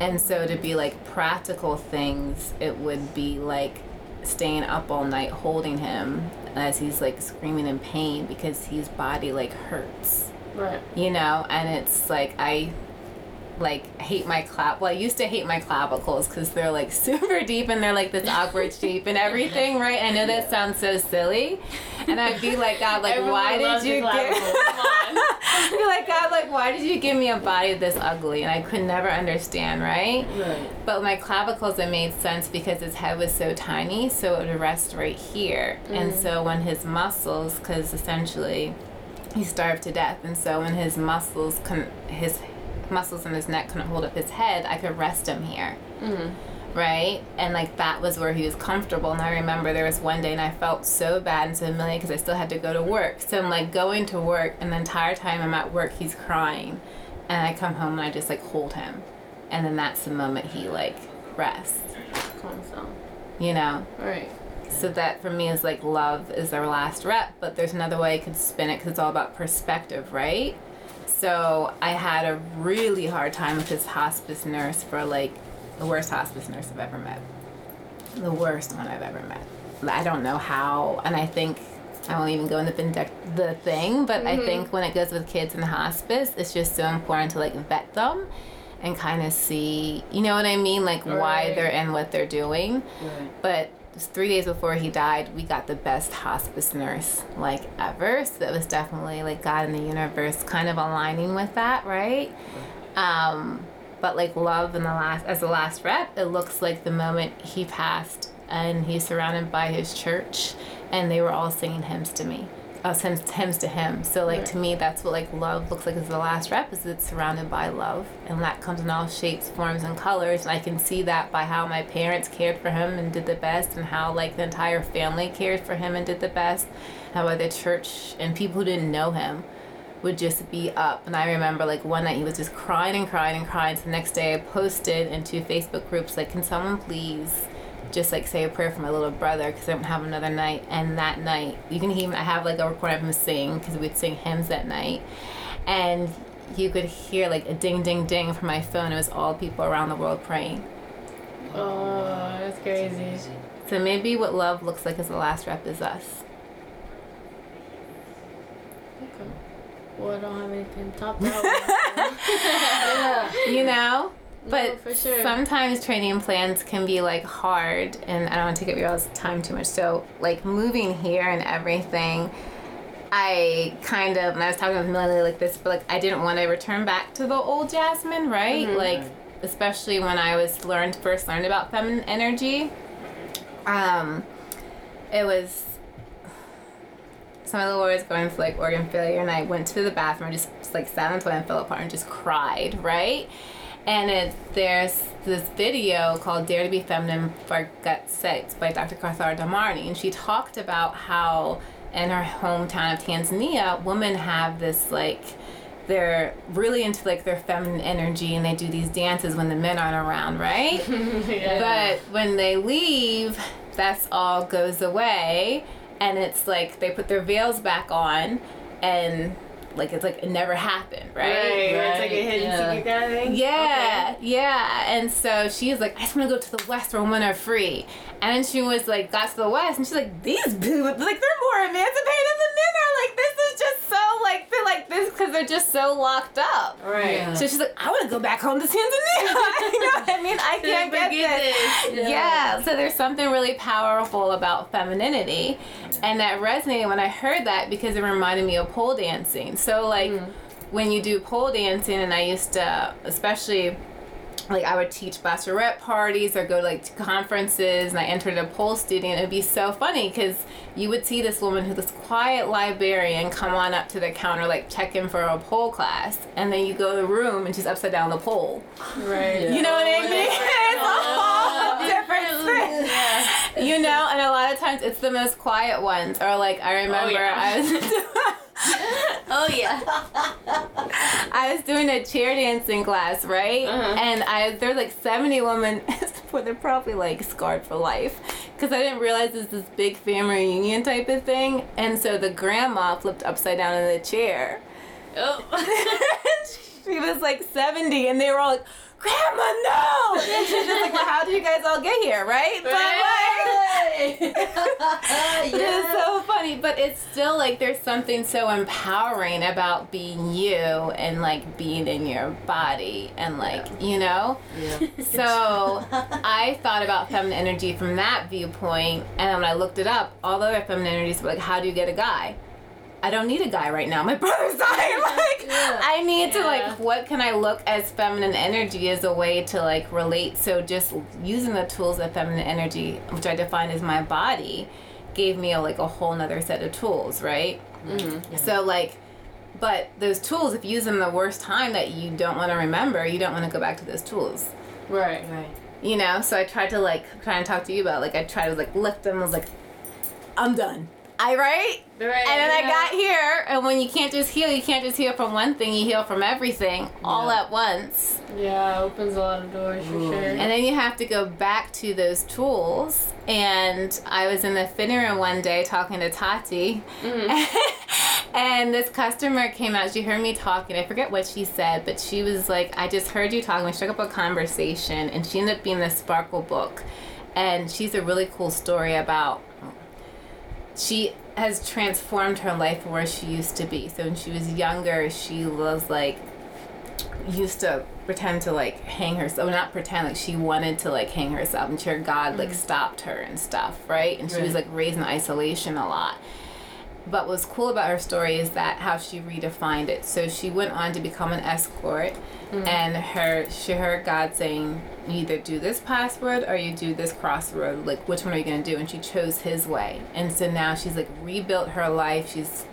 And so to be, like, practical things, it would be, like, staying up all night holding him as he's, like, screaming in pain because his body, like, hurts. Right. You know, and it's, like, I... like, hate my clav... Well, I used to hate my clavicles because they're, like, super deep and they're, like, this awkward shape and everything, right? I know that sounds so silly. And I'd be like, God, like, Everyone why did you give... I'd be like, God, like, why did you give me a body this ugly? And I could never understand, right? Right. But my clavicles, it made sense because his head was so tiny, so it would rest right here. Mm. And so when his muscles... Because, essentially, he starved to death. And so when his muscles... Con- his muscles in his neck couldn't hold up his head, I could rest him here. Mm-hmm. Right? And, like, that was where he was comfortable. And I remember there was one day and I felt so bad and so humiliated because I still had to go to work. So I'm, like, going to work, and the entire time I'm at work, he's crying. And I come home and I just, like, hold him. And then that's the moment he, like, rests. You know? Right. So that, for me, is, like, love is our last rep, but there's another way I could spin it because it's all about perspective, right? So I had a really hard time with this hospice nurse for, like, the worst hospice nurse I've ever met. The worst one I've ever met. I don't know how, and I think, I won't even go into the thing, but mm-hmm. I think when it goes with kids in the hospice, it's just so important to, like, vet them and kind of see, you know what I mean? Like, right. why they're in what they're doing. Right. But three days before he died, we got the best hospice nurse, like, ever. So that was definitely, like, God in the universe kind of aligning with that, right? Um, but like love in the last, as the last rep, it looks like the moment he passed and he's surrounded by his church and they were all singing hymns to me. Uh, hymns, hymns to him. So like, right. To me, that's what like love looks like as the last rep, is it's surrounded by love, and that comes in all shapes, forms, and colors. And I can see that by how my parents cared for him and did the best, and how like the entire family cared for him and did the best, and by the church and people who didn't know him would just be up. And I remember like one night he was just crying and crying and crying. So the next day I posted into Facebook groups like, can someone please just like say a prayer for my little brother, because I don't have another night. And that night, you can hear, I have like a recording of him singing, because we'd sing hymns that night, and you could hear like a ding, ding, ding from my phone. It was all people around the world praying. Oh, that's crazy. That's amazing. So maybe what love looks like as the last rep is us. Okay. Well, I don't have anything to top that. Yeah. You know? But no, sure. Sometimes training plans can be like hard, and I don't want to take up your all's time too much. So like moving here and everything, I kind of, and I was talking with Millie like this, but like I didn't want to return back to the old Jasmine, right? Mm-hmm. Like especially when I was learned first learned about feminine energy. Um, it was. So my little boy was going for like organ failure, and I went to the bathroom. I just, just like sat on the toilet and fell apart and just cried, right? And it, there's this video called Dare to be Feminine for God's Sakes by Doctor Karthara Damarni. And she talked about how in her hometown of Tanzania, women have this, like, they're really into, like, their feminine energy, and they do these dances when the men aren't around, right? Yeah. But when they leave, that's all goes away. And it's like they put their veils back on, and... like it's like it never happened, right? Right, right. It's like a hidden yeah. secret kind of thing. Yeah, okay. Yeah. And so she's like, I just want to go to the West where women are free. And then she was like, got to the West, and she's like, these people, like they're more emancipated than men are. Like this is just so like they're like this because they're just so locked up. Right. Yeah. So she's like, I want to go back home to Tanzania. You know what I mean? I can't get this. this. Yeah. Yeah. So there's something really powerful about femininity, and that resonated when I heard that because it reminded me of pole dancing. So, like, mm. when you do pole dancing, and I used to, especially, like, I would teach bachelorette parties or go, to, like, to conferences, and I entered a pole studio, and it would be so funny, because you would see this woman who's this quiet librarian come on up to the counter, like, check in for a pole class, and then you go to the room, and she's upside down the pole. Right. Yeah. You know what I mean? It's a whole different thing. Yeah. You know, and a lot of times, it's the most quiet ones, or, like, I remember oh, yeah. I was... Oh yeah. I was doing a chair dancing class, right? Uh-huh. And I there's like seventy women, well, they're probably like scarred for life, because I didn't realize it's this big family reunion type of thing. And so the grandma flipped upside down in the chair. Oh. She was like seventy, and they were all like, Grandma, no! And she's just like, well, how did you guys all get here, right? Right. But like, uh, yeah. It's so funny, but it's still like there's something so empowering about being you and like being in your body and like, yeah. You know? Yeah. So I thought about feminine energy from that viewpoint, and when I looked it up, all the other feminine energies were like, how do you get a guy? I don't need a guy right now. My brother's dying. Like, yeah. I need yeah. to, like, what can I look as feminine energy as a way to, like, relate? So just using the tools of feminine energy, which I define as my body, gave me, a, like, a whole nother set of tools, right? Mm-hmm. Yeah. So, like, but those tools, if you use them the worst time that you don't want to remember, you don't want to go back to those tools. Right. Right. You know? So I tried to, like, try and talk to you about, like, I tried to, like, lift them. I was like, I'm done. I right? right? And then yeah. I got here, and when you can't just heal, you can't just heal from one thing, you heal from everything yeah. all at once. Yeah, it opens a lot of doors for Ooh. Sure. And then you have to go back to those tools. And I was in the fitting room one day talking to Tati, mm-hmm. and this customer came out. She heard me talking. I forget what she said, but she was like, I just heard you talking. We struck up a conversation, and she ended up being the Sparkle book. And she's a really cool story about... she has transformed her life from where she used to be. So when she was younger, she was like, used to pretend to like hang herself, not pretend, like she wanted to like hang herself, and her God mm-hmm. like stopped her and stuff, right? And she right. was like raised in isolation a lot. But what's cool about her story is that how she redefined it. So she went on to become an escort, mm-hmm. and her she heard God saying, you either do this password or you do this crossroad. Like, which one are you going to do? And she chose his way. And so now she's like rebuilt her life. She's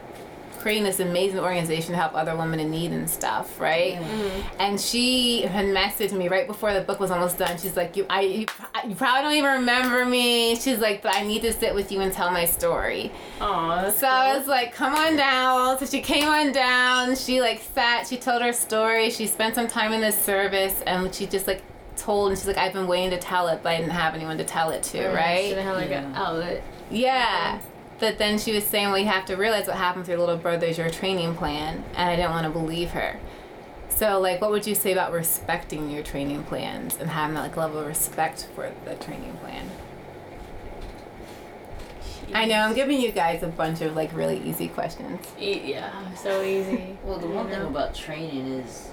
creating this amazing organization to help other women in need and stuff, right? Mm-hmm. And she had messaged me right before the book was almost done. She's like, you, I, you, you probably don't even remember me. She's like, but I need to sit with you and tell my story. Aww, so cool. I was like, come on down. So she came on down. She like sat. She told her story. She spent some time in this service, and she just like told. And she's like, I've been waiting to tell it, but I didn't have anyone to tell it to, mm-hmm. right? She didn't have like an outlet. Yeah. Okay. But then she was saying, well, you have to realize what happened to your little brother is your training plan. And I didn't want to believe her. So, like, what would you say about respecting your training plans and having that, like, level of respect for the training plan? Jeez. I know, I'm giving you guys a bunch of, like, really easy questions. Yeah, so easy. Well, the one thing about training is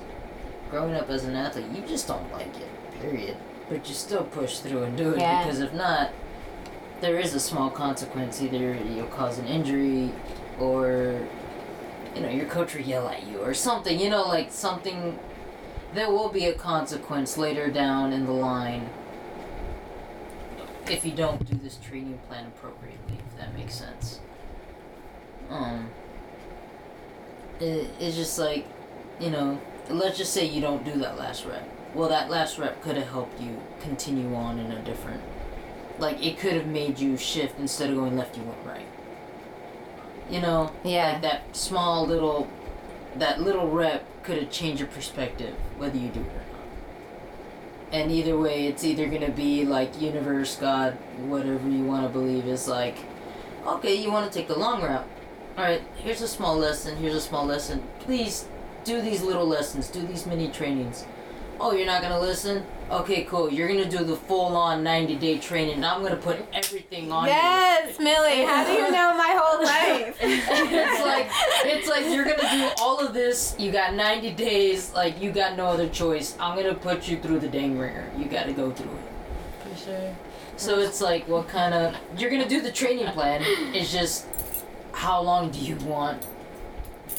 growing up as an athlete, you just don't like it, period. But you still push through and do it, yeah. because if not... there is a small consequence. Either you'll cause an injury, or you know your coach will yell at you, or something. You know, like something. There will be a consequence later down in the line if you don't do this training plan appropriately. If that makes sense. Um. It, it's just like, you know. Let's just say you don't do that last rep. Well, that last rep could have helped you continue on in a different. Like, it could have made you shift. Instead of going left, you went right. You know? Yeah. Like, that small little... that little rep could have changed your perspective, whether you do it or not. And either way, it's either going to be, like, universe, God, whatever you want to believe is, like... okay, you want to take the long route. Alright, here's a small lesson, here's a small lesson. Please, do these little lessons. Do these mini trainings. Oh, you're not going to listen? Okay, cool. You're going to do the full-on ninety-day training, and I'm going to put everything on yes, you. Yes, Millie. How do you know my whole life? It's like, it's like you're going to do all of this. You got ninety days. Like, you got no other choice. I'm going to put you through the dang ringer. You got to go through it. For sure. So it's like, what kind of... you're going to do the training plan. It's just, how long do you want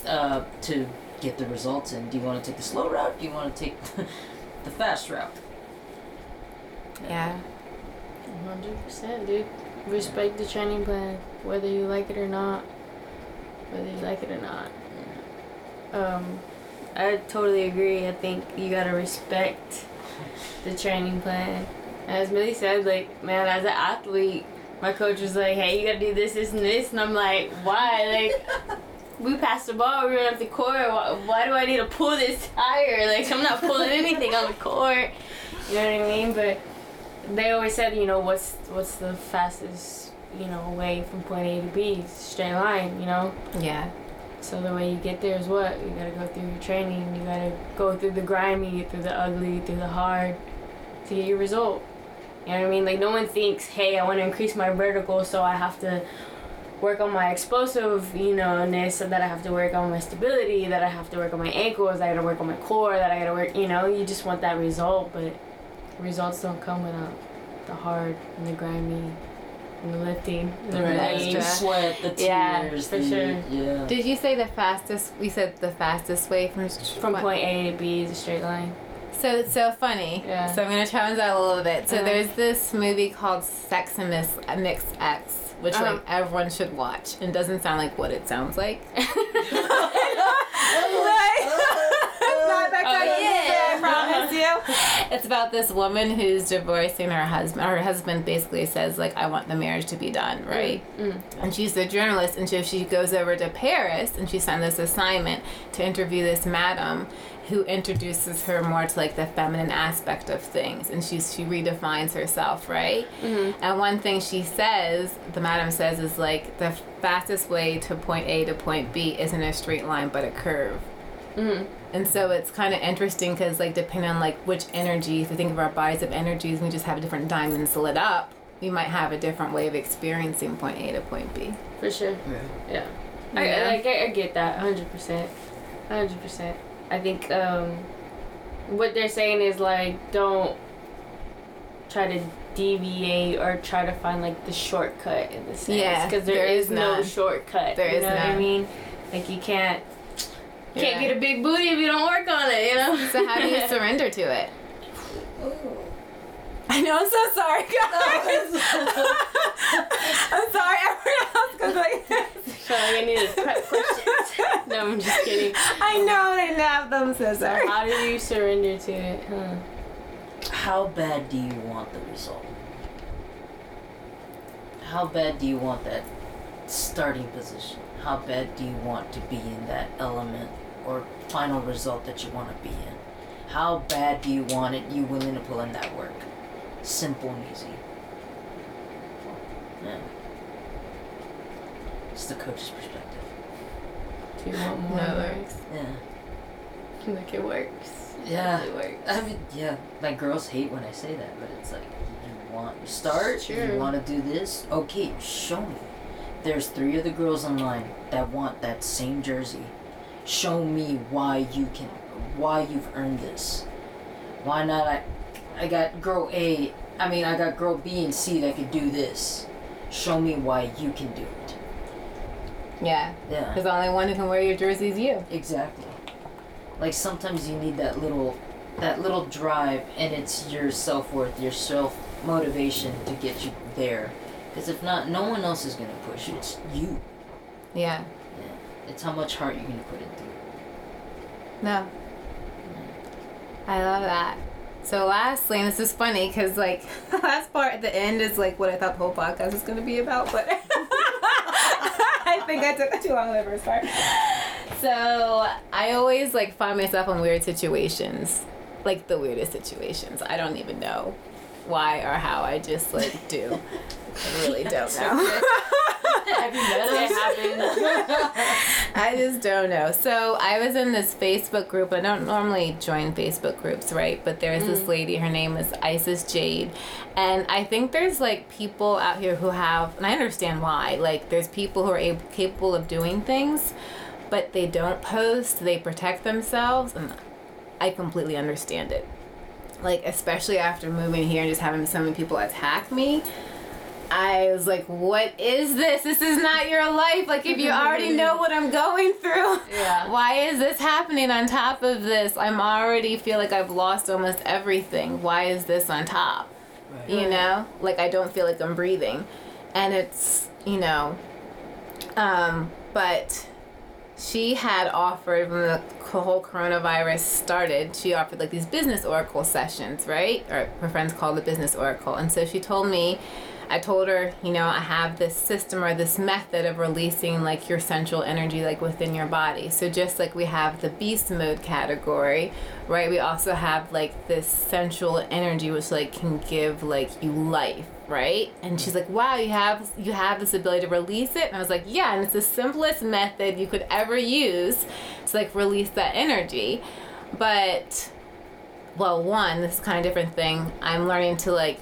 uh, to get the results in? Do you want to take the slow route? Do you want to take the fast route? Yeah. one hundred percent, dude. Respect the training plan, whether you like it or not. Whether you like it or not. Um, I totally agree. I think you gotta respect the training plan. As Millie said, like, man, as an athlete, my coach was like, hey, you gotta do this, this, and this. And I'm like, why? Like, we passed the ball, we ran up the court. Why, why do I need to pull this tire? Like, I'm not pulling anything on the court. You know what I mean? But they always said, you know, what's what's the fastest, you know, way from point A to B? Straight line, you know? Yeah. So the way you get there is what? You gotta go through your training. You gotta go through the grimy, through the ugly, through the hard to get your result. You know what I mean? Like, no one thinks, hey, I want to increase my vertical, so I have to work on my explosive, you know, ness, so that I have to work on my stability, that I have to work on my ankles, that I gotta work on my core, that I gotta work, you know, you just want that result, but results don't come without the hard and the grimy and the lifting, the rain, sweat, the tears. Yeah, for sure. Yeah. Did you say the fastest? We said the fastest way from from what? Point A to B is a straight line. So it's so funny. Yeah. So I'm gonna challenge that a little bit. So uh-huh. there's this movie called Sex and Mixed X, which uh-huh. like everyone should watch, and doesn't sound like what it sounds like. Like, it's not that kind of yeah, I promise you. It's about this woman who's divorcing her husband. Her husband basically says, like, I want the marriage to be done, right? Mm-hmm. And she's a journalist, and so she goes over to Paris, and she's on this assignment to interview this madam who introduces her more to, like, the feminine aspect of things, and she's, she redefines herself, right? Mm-hmm. And one thing she says, the madam says, is, like, the fastest way to point A to point B isn't a straight line but a curve. Mm-hmm. And so it's kind of interesting because, like, depending on, like, which energies, we think of our bodies of energies, and we just have different diamonds lit up, we might have a different way of experiencing point A to point B. For sure. Yeah. Yeah. yeah. I, like, I, I get that one hundred percent. one hundred percent. I think um, what they're saying is, like, don't try to deviate or try to find like the shortcut in the sense, yeah, because there, there is, is no shortcut. There you is know none. What I mean? Like you can't you yeah. can't get a big booty if you don't work on it. You know. So how do you surrender to it? Ooh. I know. I'm so sorry, guys. I'm sorry. Everyone else goes like this. So like I need to prep questions. No, I'm just kidding. I know they laughed. I'm so sorry. So how do you surrender to it? Huh. How bad do you want the result? How bad do you want that starting position? How bad do you want to be in that element or final result that you want to be in? How bad do you want it? You willing to pull in that work? Simple and easy. Yeah. It's the coach's perspective. Do you want more no. works? Yeah. Like it works. Yeah, I mean, yeah. Like girls hate when I say that, but it's like you want to start, sure. you want to do this. Okay, show me. There's three other girls online that want that same jersey. Show me why you can, why you've earned this. Why not? I, I got girl A. I mean, I got girl B and C that could do this. Show me why you can do it. Yeah. Yeah. Because the only one who can wear your jersey is you. Exactly. Like sometimes you need that little that little drive, and it's your self-worth, your self-motivation to get you there, because if not, no one else is going to push you. It's you. Yeah. Yeah, it's how much heart you're going to put into it. No, I love that. So lastly, and this is funny because like the last part at the end is like what I thought the whole podcast was going to be about, but I think I took too long on the first part. So I always like find myself in weird situations, like the weirdest situations. I don't even know why or how. I just like do. I really don't know. Have you know that happened? I just don't know. So I was in this Facebook group. I don't normally join Facebook groups, right? But there's mm. this lady. Her name is Isis Jade, and I think there's like people out here who have, and I understand why. Like there's people who are able, capable of doing things. But they don't post, they protect themselves, and I completely understand it. Like, especially after moving here and just having so many people attack me, I was like, what is this? This is not your life. Like, if you already know what I'm going through, yeah. why is this happening on top of this? I'm already feel like I've lost almost everything. Why is this on top? Right. You know? Like, I don't feel like I'm breathing. And it's, you know, um, but... She had offered, when the whole coronavirus started, she offered like these business oracle sessions, right? Or her friends called the business oracle. And so she told me, I told her, you know, I have this system or this method of releasing like your sensual energy like within your body. So just like we have the beast mode category, right? We also have like this sensual energy which like can give like you life. Right? And she's like, wow, you have you have this ability to release it? And I was like, yeah, and it's the simplest method you could ever use to like release that energy. But, well, one, this is kind of different thing. I'm learning to like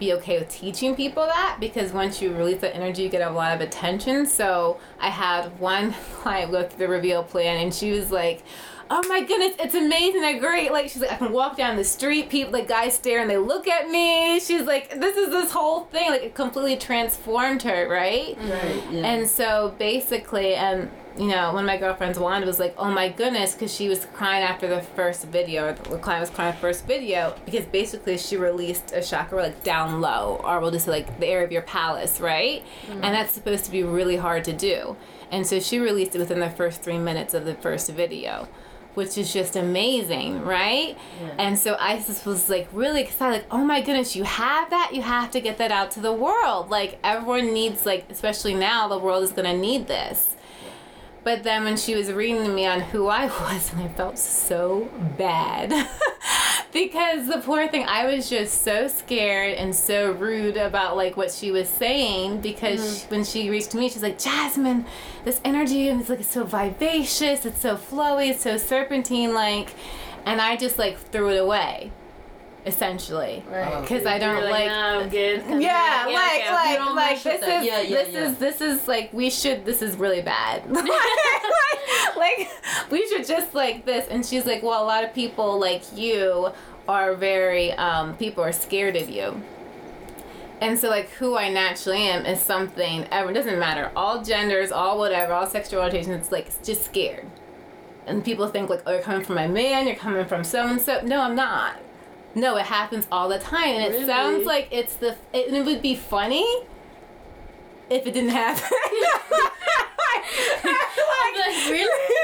be okay with teaching people that, because once you release that energy, you get a lot of attention. So I had one client go through the reveal plan, and she was like, oh my goodness, it's amazing and great. Like, she's like, I can walk down the street, people, like, guys stare and they look at me. She's like, this is this whole thing. Like, it completely transformed her, right? Right, yeah. And so, basically, and, you know, one of my girlfriends, Wanda, was like, oh my goodness, because she was crying after the first video, or the client was crying after the first video, because basically she released a chakra, like, down low, or we'll just say, like, the area of your palace, right? Mm-hmm. And that's supposed to be really hard to do. And so she released it within the first three minutes of the first video, which is just amazing, right? Yeah. And so Isis was like really excited, like, oh my goodness, you have that? You have to get that out to the world. Like everyone needs, like, especially now, the world is gonna need this. Yeah. But then when she was reading to me on who I was, and I felt so bad. Because the poor thing, I was just so scared and so rude about like what she was saying, because mm-hmm. she, when she reached me, she's like, Jasmine, this energy is like, it's so vivacious, it's so flowy, it's so serpentine, like, and I just like threw it away. Essentially, right? Because oh, I don't like, like no, I'm good. Yeah, yeah, like, okay, like, like this is, yeah, yeah, this yeah. is, this is like, we should. This is really bad. like, like, we should just like this. And she's like, well, a lot of people like you are very, um, people are scared of you. And so, like, who I naturally am is something, it doesn't matter, all genders, all whatever, all sexual orientations, it's like, it's just scared. And people think, like, oh, you're coming from my man, you're coming from so-and-so. No, I'm not. No, it happens all the time. And it really? sounds like it's the, it, it would be funny if it didn't happen. Like, like, really?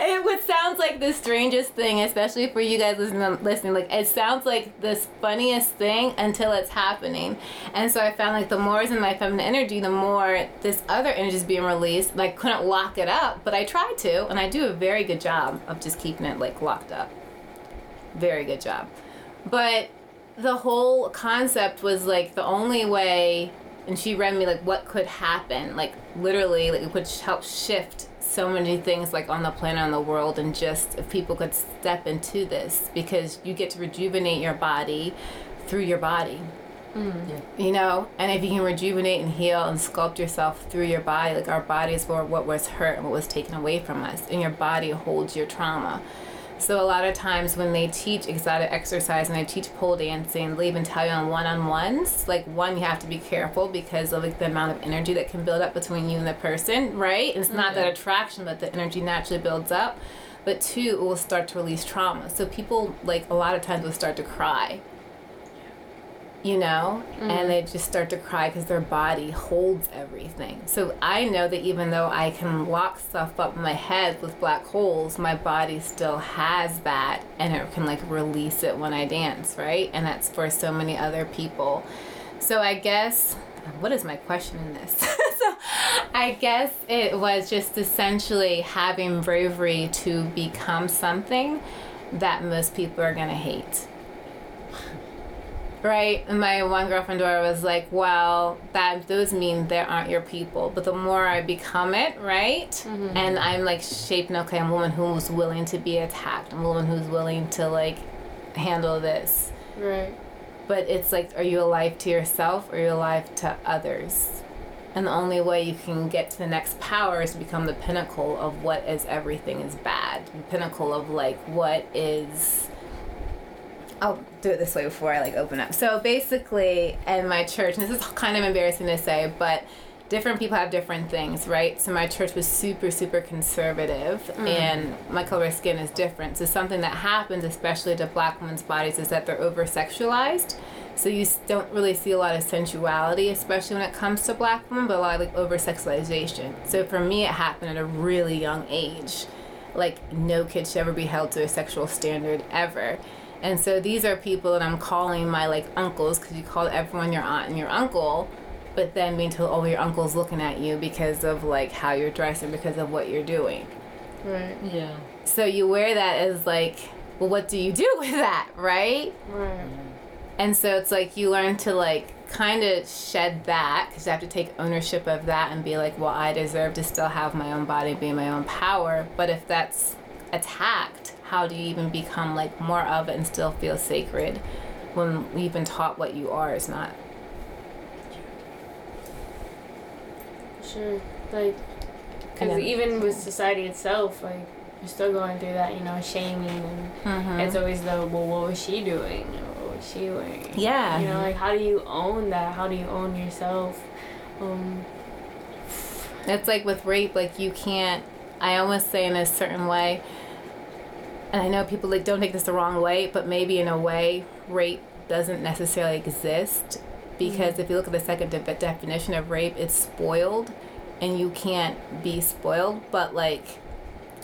It would sound like the strangest thing, especially for you guys listening, listening. Like, it sounds like the funniest thing until it's happening. And so I found, like, the more is in my feminine energy, the more this other energy is being released. Like, couldn't lock it up, but I tried to, and I do a very good job of just keeping it, like, locked up. Very good job. But the whole concept was, like, the only way... And she read me, like, what could happen. Like, literally, like, it would help shift so many things, like, on the planet, on the world, and just if people could step into this. Because you get to rejuvenate your body through your body. Mm. Yeah. You know? And if you can rejuvenate and heal and sculpt yourself through your body, like, our bodies were what was hurt and what was taken away from us. And your body holds your trauma. So a lot of times when they teach exotic exercise and they teach pole dancing, they even tell you on one-on-ones, like, one, you have to be careful because of, like, the amount of energy that can build up between you and the person, right? It's not that attraction, but the energy naturally builds up. But two, it will start to release trauma. So people, like, a lot of times will start to cry, you know, mm-hmm. and they just start to cry because their body holds everything. So I know that even though I can lock stuff up in my head with black holes, my body still has that, and it can, like, release it when I dance, right? And that's for so many other people. So I guess, what is my question in this? So I guess it was just essentially having bravery to become something that most people are going to hate. Right? And my one girlfriend, Dora, was like, well, that those mean they aren't your people. But the more I become it, right? Mm-hmm. And I'm, like, shaping, okay, I'm a woman who's willing to be attacked. I'm a woman who's willing to, like, handle this. Right. But it's like, are you alive to yourself or are you alive to others? And the only way you can get to the next power is to become the pinnacle of what is everything is bad. The pinnacle of, like, what is... I'll do it this way before I, like, open up. So basically, in my church, and this is kind of embarrassing to say, but different people have different things, right? So my church was super, super conservative, mm. and my color of skin is different. So something that happens, especially to black women's bodies, is that they're over-sexualized. So you don't really see a lot of sensuality, especially when it comes to black women, but a lot of, like, over-sexualization. So for me, it happened at a really young age. Like, no kid should ever be held to a sexual standard ever. And so these are people that I'm calling my, like, uncles, because you call everyone your aunt and your uncle, but then being told, oh, your uncle's looking at you because of, like, how you're dressing, because of what you're doing. Right. Yeah. So you wear that as, like, well, what do you do with that, right? Right. And so it's like you learn to, like, kind of shed that, because you have to take ownership of that and be like, well, I deserve to still have my own body, be in my own power. But if that's attacked, how do you even become, like, more of it and still feel sacred when we've been taught what you are is not? Sure. Like, because even with society itself, like, you're still going through that, you know, shaming, and mm-hmm. it's always the, well, what was she doing? Or what was she wearing? Yeah. You know, like, how do you own that? How do you own yourself? Um, it's like with rape, like, you can't, I almost say in a certain way, and I know people, like, don't take this the wrong way, but maybe in a way, rape doesn't necessarily exist, because mm-hmm. if you look at the second de- definition of rape, it's spoiled, and you can't be spoiled, but, like,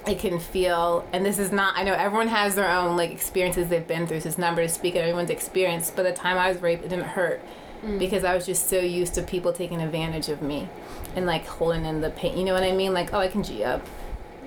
it can feel, and this is not, I know everyone has their own, like, experiences they've been through, so it's not to speak of everyone's experience, but the time I was raped, it didn't hurt, mm-hmm. because I was just so used to people taking advantage of me, and, like, holding in the pain, you know what I mean? Like, oh, I can G up.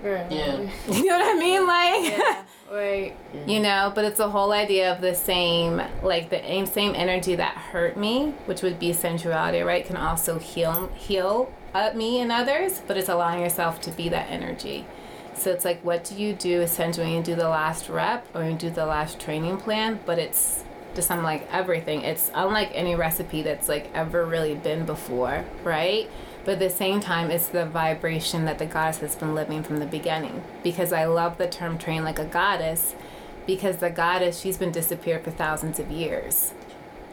Right. Yeah. You know what I mean? Like, yeah. Right. You know, but it's the whole idea of the same, like, the same energy that hurt me, which would be sensuality, right, can also heal heal up me and others, but it's allowing yourself to be that energy. So it's like, what do you do essentially when you do the last rep or you do the last training plan? But it's just unlike everything. It's unlike any recipe that's, like, ever really been before, right? But at the same time, it's the vibration that the goddess has been living from the beginning. Because I love the term train like a goddess, because the goddess, she's been disappeared for thousands of years.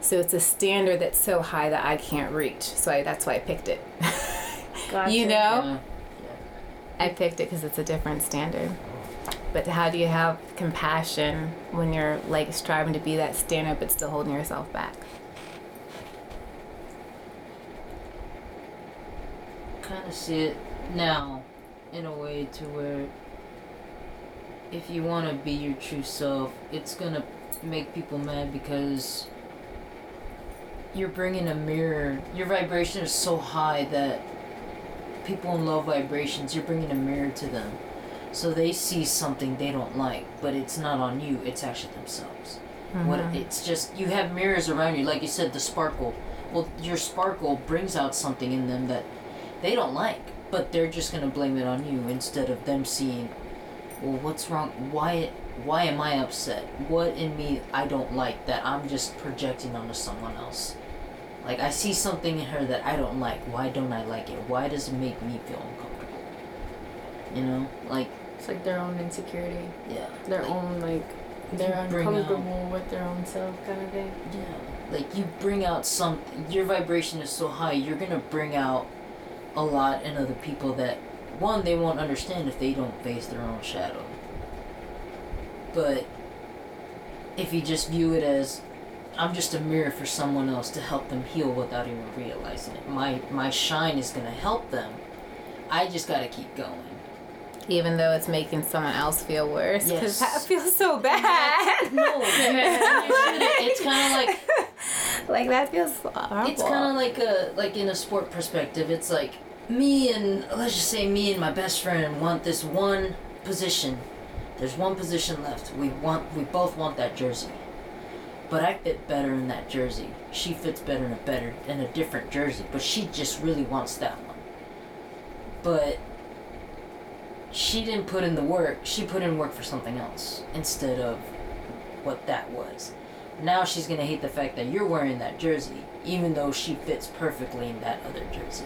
So it's a standard that's so high that I can't reach. So I, that's why I picked it. Gotcha. You know? Yeah. Yeah. I picked it because it's a different standard. But how do you have compassion when you're like striving to be that standard but still holding yourself back? Kind of see it now in a way to where if you want to be your true self, it's going to make people mad because you're bringing a mirror. Your vibration is so high that people in low vibrations, you're bringing a mirror to them. So they see something they don't like, but it's not on you, it's actually themselves. Mm-hmm. What it's just, you have mirrors around you, like you said, the sparkle. Well, your sparkle brings out something in them that they don't like, but they're just going to blame it on you instead of them seeing, well, what's wrong? Why why am I upset? What in me I don't like that I'm just projecting onto someone else? Like, I see something in her that I don't like. Why don't I like it? Why does it make me feel uncomfortable? You know? Like... It's like their own insecurity. Yeah. Their like, own, like, they're uncomfortable out, with their own self kind of thing. Yeah. Like, you bring out something... Your vibration is so high, you're going to bring out a lot in other people that... One, they won't understand if they don't face their own shadow. But if you just view it as, I'm just a mirror for someone else to help them heal without even realizing it. My my shine is going to help them. I just got to keep going. Even though it's making someone else feel worse. Because yes. That feels so bad. No, it's kind of like... Like, that feels horrible. It's kind of like a, like in a sport perspective, it's like, me and, let's just say me and my best friend want this one position. There's one position left. We want, we both want that jersey. But I fit better in that jersey. She fits better in a better, in a different jersey. But she just really wants that one. But she didn't put in the work. She put in work for something else instead of what that was. Now she's going to hate the fact that you're wearing that jersey, even though she fits perfectly in that other jersey.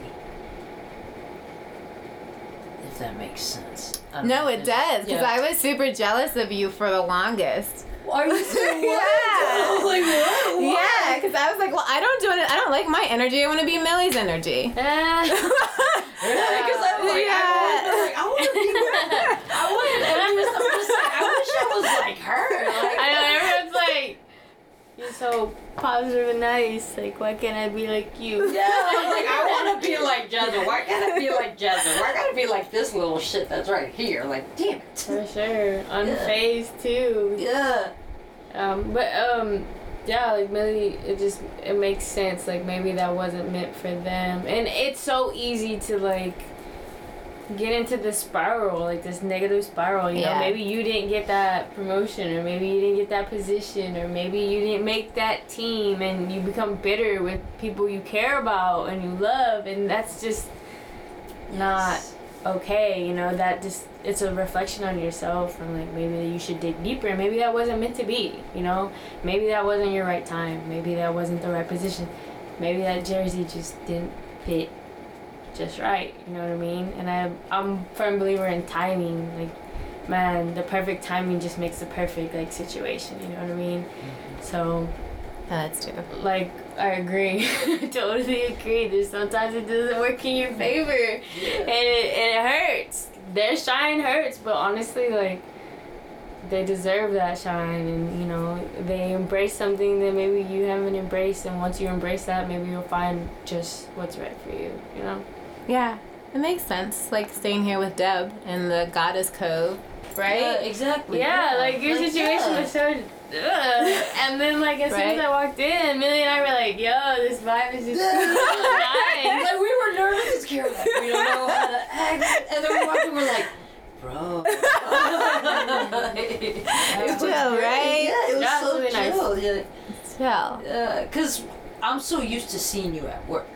If that makes sense. Um, no, it does. Because yeah. I was super jealous of you for the longest. Are you saying what? I was like, what? Why? Yeah, because I was like, well, I don't do it. I don't like my energy. I want to be Millie's energy. Uh, yeah, because I'm like, yeah. I, like, I want to be her. I want to I'm just, I'm just like, I wish I was like her. Like, I know, everyone's like, you're so positive and nice. Like, why can't I be like you? Yeah, I'm like, I want to be like Jezza. Why can't I be like Jezza? Why can't I be like this little shit that's right here? Like, damn it. For sure. Unfazed, yeah. too. Yeah. Um, but, um, yeah, like, Millie, it just, it makes sense. Like, maybe that wasn't meant for them. And it's so easy to, like, get into this spiral, like this negative spiral, you yeah. know, maybe you didn't get that promotion, or maybe you didn't get that position, or maybe you didn't make that team, and you become bitter with people you care about and you love, and that's just yes. not okay, you know, that just, it's a reflection on yourself, and like, maybe you should dig deeper, and maybe that wasn't meant to be, you know, maybe that wasn't your right time, maybe that wasn't the right position, maybe that jersey just didn't fit just right, you know what I mean? And I, I'm a firm believer in timing. Like, man, the perfect timing just makes the perfect, like, situation, you know what I mean? Mm-hmm. So... That's true. Like, I agree. Totally agree. There's sometimes it doesn't work in your favor. Yeah. And it and it hurts. Their shine hurts, but honestly, like, they deserve that shine, and, you know, they embrace something that maybe you haven't embraced, and once you embrace that, maybe you'll find just what's right for you, you know? Yeah, it makes sense. Like staying here with Deb in the Goddess Cove, right? Yeah, exactly. Yeah, yeah, like your like, situation yeah. was so. Ugh. And then, like, as right? soon as I walked in, Millie and I were like, "Yo, this vibe is just nice." Like, we were nervous as Carol. Like, we don't know how to act, and then we walked in, we're like, "Bro, it's chill, right? Yeah, it was yeah, so really chill. Nice. Yeah, it's chill. Yeah, cause I'm so used to seeing you at work,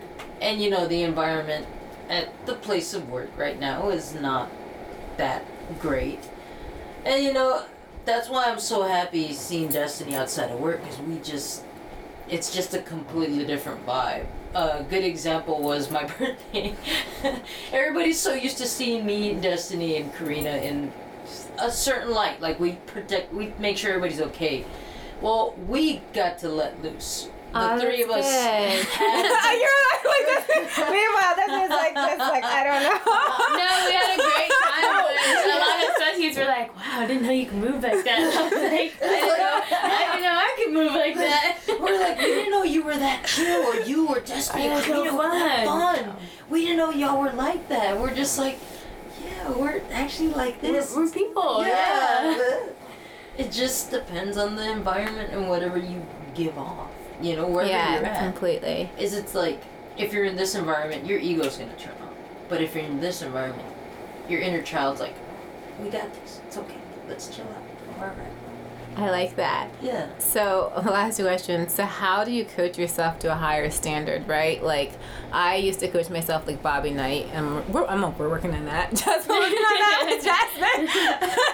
and you know the environment." At the place of work right now is not that great, and you know that's why I'm so happy seeing Destiny outside of work, because we just it's just a completely different vibe. A good example was my birthday. Everybody's so used to seeing me, Destiny, and Karina in a certain light, like we protect, we make sure everybody's okay. Well, we got to let loose. the oh, three of us. You're like, meanwhile, that means like, that's like, I don't know. No, we had a great time. When a lot of associates were like, wow, I didn't know you could move like that. I was like, I didn't know I, didn't know I could move like that. We're like, we didn't know you were that chill or you were just being so fun. fun. We didn't know y'all were like that. We're just like, yeah, we're actually like this. We're, we're people. Yeah. yeah. It just depends on the environment and whatever you give off. You know, wherever yeah, you're at. Yeah, completely. Is it's like, if you're in this environment, your ego's going to turn on. But if you're in this environment, your inner child's like, we got this. It's okay. Let's chill out. All right. I like that. Yeah. So, last question. So, how do you coach yourself to a higher standard, right? Like, I used to coach myself like Bobby Knight, and we're, I'm we're working on that. Just working on that with Jasmine.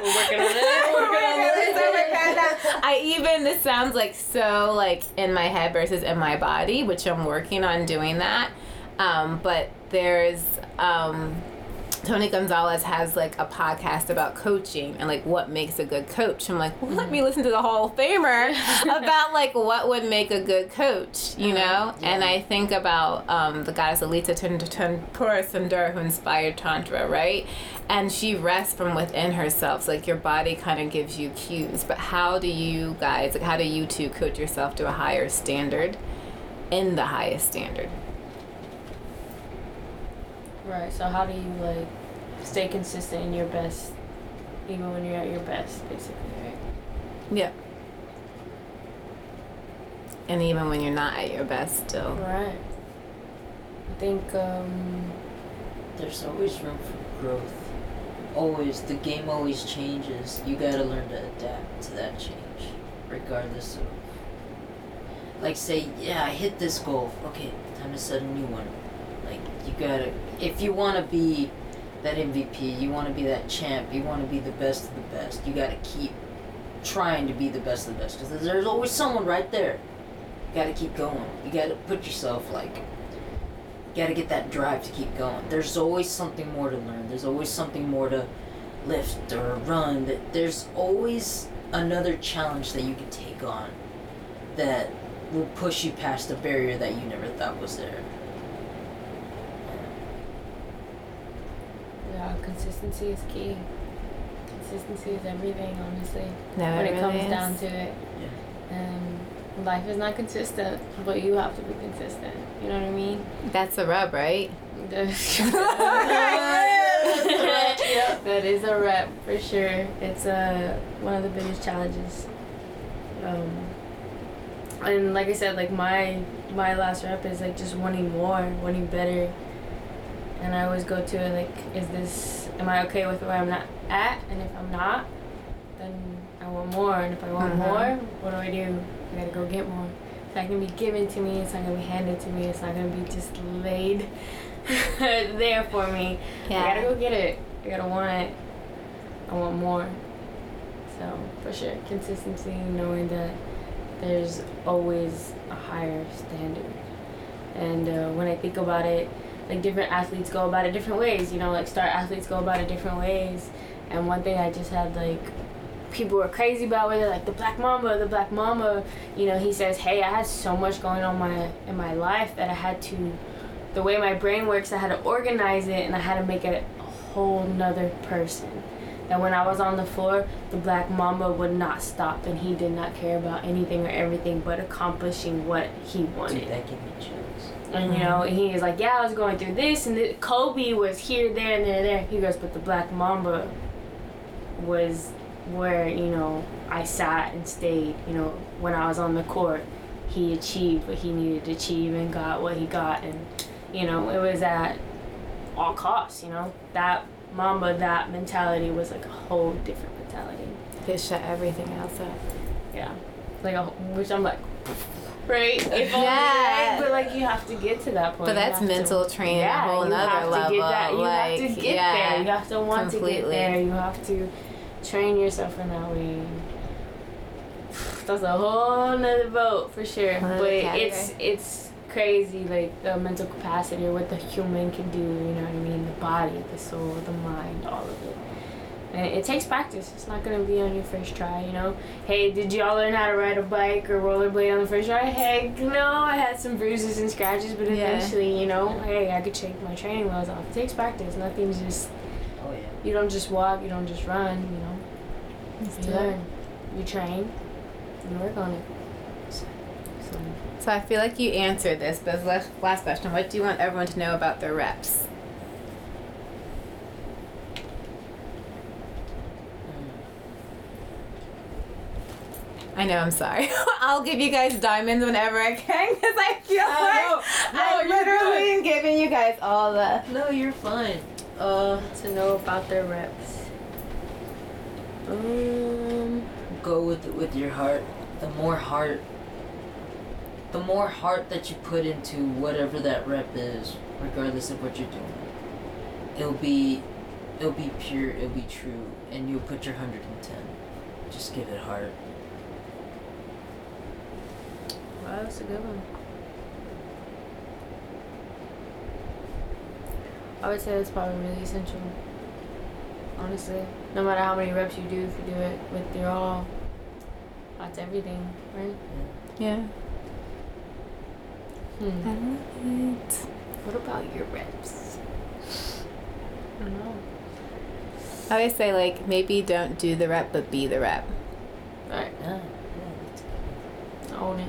We're working on it. We're working on it. So we're kind of, I even, this sounds like so, like, in my head versus in my body, which I'm working on doing that. Um, but there's... Um, Tony Gonzalez has like a podcast about coaching and like what makes a good coach. I'm like, well, mm-hmm. let me listen to the Hall of Famer about like what would make a good coach, you know? Yeah. And I think about um, the goddess Alita Tantra Sundar, who inspired Tantra, right? And she rests from within herself. So, like, your body kind of gives you cues. But how do you guys, like, how do you two coach yourself to a higher standard in the highest standard? Right, so how do you, like, stay consistent in your best, even when you're at your best, basically, right? Yeah. And even when you're not at your best, still. Right. I think, um... there's always room for growth. Always. The game always changes. You gotta learn to adapt to that change, regardless of... Like, say, yeah, I hit this goal. Okay, time to set a new one. Like, you gotta... If you want to be that M V P, you want to be that champ, you want to be the best of the best, you got to keep trying to be the best of the best. Because there's always someone right there. You got to keep going. You got to put yourself, like, you got to get that drive to keep going. There's always something more to learn. There's always something more to lift or run. There's always another challenge that you can take on that will push you past a barrier that you never thought was there. Yeah, consistency is key. Consistency is everything, honestly. No, when it, it really comes is. down to it. Yeah. Um, life is not consistent, but you have to be consistent. You know what I mean? That's a rub, right? That is a rub, for sure. It's uh, one of the biggest challenges. Um, and like I said, like my my last rep is like just wanting more, wanting better. And I always go to it like, is this, am I okay with where I'm not at? And if I'm not, then I want more. And if I want mm-hmm. more, what do I do? I gotta go get more. It's not gonna be given to me. It's not gonna be handed to me. It's not gonna be just laid there for me. Yeah. I gotta go get it. I gotta want it. I want more. So, for sure, consistency, knowing that there's always a higher standard. And uh, when I think about it, like, different athletes go about it different ways, you know, like, star athletes go about it different ways. And one thing I just had, like, people were crazy about where they're like, the Black Mamba, the Black Mamba, you know, he says, hey, I had so much going on my in my life that I had to, the way my brain works, I had to organize it, and I had to make it a whole nother person. That when I was on the floor, the Black Mamba would not stop, and he did not care about anything or everything but accomplishing what he wanted. That gave me chills. And, you know, he is like, yeah, I was going through this, and the, Kobe was here, there, and there, and there. He goes, but the Black Mamba was where, you know, I sat and stayed, you know, when I was on the court. He achieved what he needed to achieve and got what he got, and, you know, it was at all costs, you know. That Mamba, that mentality was, like, a whole different mentality. It shut everything else up. Yeah. Like, a, which I'm like... Right? If only, yeah. Right? But, like, you have to get to that point. But that's mental to, training yeah, a whole nother level. That, you like, have to get yeah, there. You have to want completely. to get there. You have to train yourself in that way. That's a whole nother vote, for sure. But category. it's it's crazy, like, the mental capacity or what the human can do, you know what I mean? The body, the soul, the mind, all of it. It takes practice. It's not going to be on your first try, you know. Hey, did y'all learn how to ride a bike or rollerblade on the first try? Heck no, I had some bruises and scratches, but eventually, yeah. you know, hey, I could shake my training wheels off. It takes practice. Nothing's just, oh, yeah. you don't just walk, you don't just run, you know. It's you learn, you train, you work on it. So, so. so I feel like you answered this, but last question, what do you want everyone to know about their reps? I know, I'm sorry. I'll give you guys diamonds whenever I can because I feel uh, like no, no, I'm literally good. giving you guys all the... No, you're fine. Uh, to know about their reps. Um, Go with it with your heart. The more heart... The more heart that you put into whatever that rep is, regardless of what you're doing, it'll be, it'll be pure, it'll be true, and you'll put your one hundred ten. Just give it heart. Wow, that's a good one. I would say that's probably really essential. Honestly, no matter how many reps you do, if you do it with your all, that's everything, right? Yeah. Hmm. I love it. What about your reps? I don't know. I always say, like, maybe don't do the rep, but be the rep. All right. Yeah. Yeah. Own it.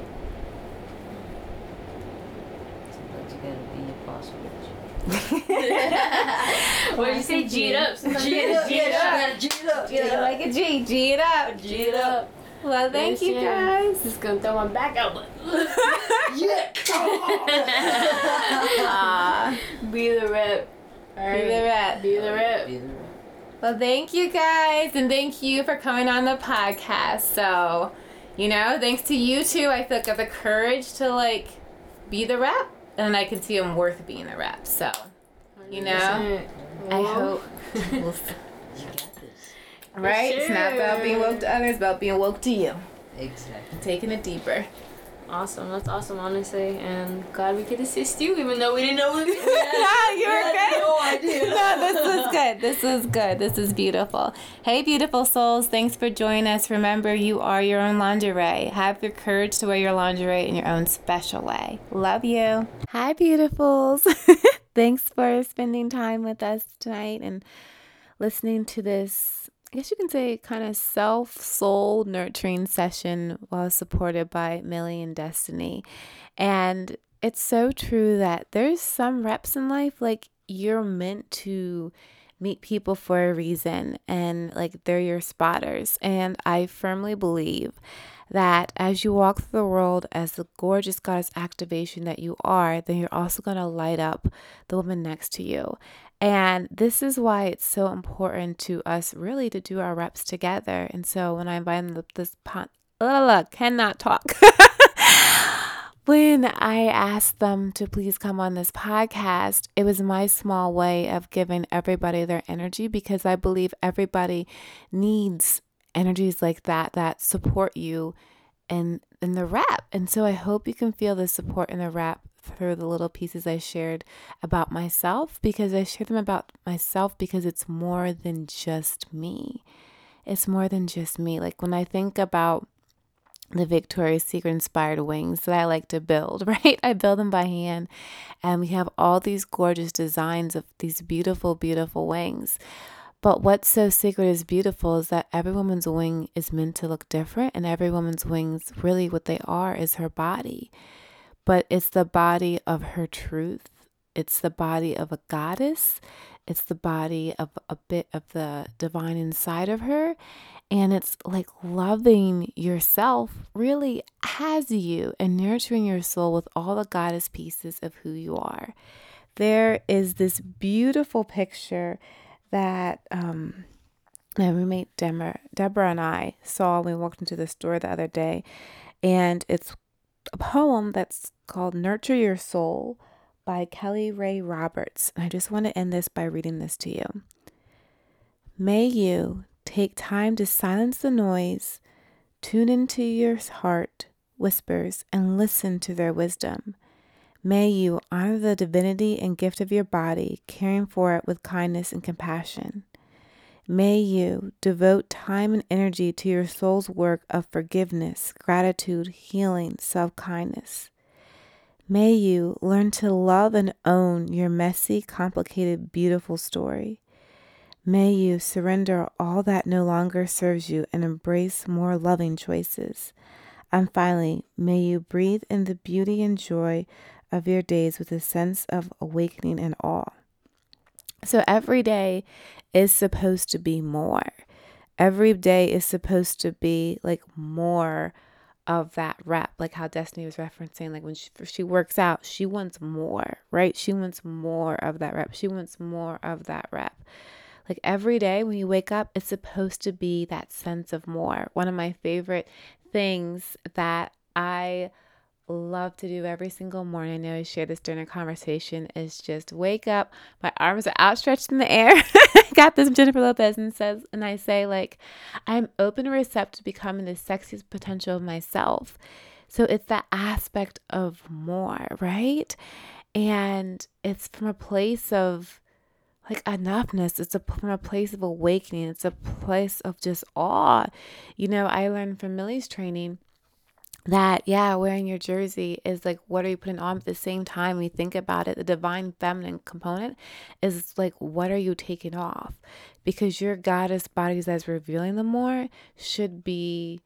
What did you say? G it up. G it up. G it up. G it up. G it up. Like a G. G it up. G it up. Well, thank you guys. Just gonna throw one back out. Yeah. Be the rep. Be the rep. Be the rep. Be the rep. Well, thank you guys, and thank you for coming on the podcast. So, you know, thanks to you two, I feel like I have the courage to like be the rep. And I can see I'm worth being a rep. So, you know, one hundred percent. I hope. We'll right? Sure. It's not about being woke to others, it's about being woke to you. Exactly. Taking it deeper. Awesome. That's awesome, honestly. And glad we could assist you, even though we didn't know what we were doing. No, you were good. No idea. No, this was good. This was good. This is beautiful. Hey, beautiful souls. Thanks for joining us. Remember, you are your own lingerie. Have the courage to wear your lingerie in your own special way. Love you. Hi, beautifuls. Thanks for spending time with us tonight and listening to this, I guess you can say, kind of self-soul nurturing session while supported by Millie and Destiny. And it's so true that there's some reps in life, like you're meant to meet people for a reason and like they're your spotters. And I firmly believe that as you walk through the world as the gorgeous goddess activation that you are, then you're also going to light up the woman next to you. And this is why it's so important to us really to do our reps together. And so when I invited them to this pod, ugh, cannot talk. When I asked them to please come on this podcast, it was my small way of giving everybody their energy because I believe everybody needs energies like that that support you in, in the rep. And so I hope you can feel the support in the rep through the little pieces I shared about myself, because I share them about myself because it's more than just me. It's more than just me. Like when I think about the Victoria's Secret inspired wings that I like to build, right? I build them by hand and we have all these gorgeous designs of these beautiful, beautiful wings. But what's so sacred is beautiful is that every woman's wing is meant to look different, and every woman's wings, really what they are is her body. But it's the body of her truth. It's the body of a goddess. It's the body of a bit of the divine inside of her. And it's like loving yourself really as you and nurturing your soul with all the goddess pieces of who you are. There is this beautiful picture that um, my roommate Deborah, Deborah and I saw when we walked into the store the other day. And it's a poem that's called Nurture Your Soul by Kelly Rae Roberts. And I just want to end this by reading this to you. May you take time to silence the noise, tune into your heart whispers, and listen to their wisdom. May you honor the divinity and gift of your body, caring for it with kindness and compassion. May you devote time and energy to your soul's work of forgiveness, gratitude, healing, self-kindness. May you learn to love and own your messy, complicated, beautiful story. May you surrender all that no longer serves you and embrace more loving choices. And finally, may you breathe in the beauty and joy of your days with a sense of awakening and awe. So every day is supposed to be more. Every day is supposed to be like more of that rep, like how Destiny was referencing, like when she, she works out, she wants more, right? She wants more of that rep. She wants more of that rep. Like every day when you wake up, it's supposed to be that sense of more. One of my favorite things that I love to do every single morning, I know I share this during a conversation, is just wake up, my arms are outstretched in the air. I got this from Jennifer Lopez, and says, and I say, like, I'm open and receptive to becoming the sexiest potential of myself. So it's that aspect of more, right? And it's from a place of like enoughness. It's a, from a place of awakening. It's a place of just awe. You know, I learned from Millie's training that, yeah, wearing your jersey is like, what are you putting on? At the same time, we think about it, the divine feminine component is like, what are you taking off? Because your goddess bodies as revealing the more should be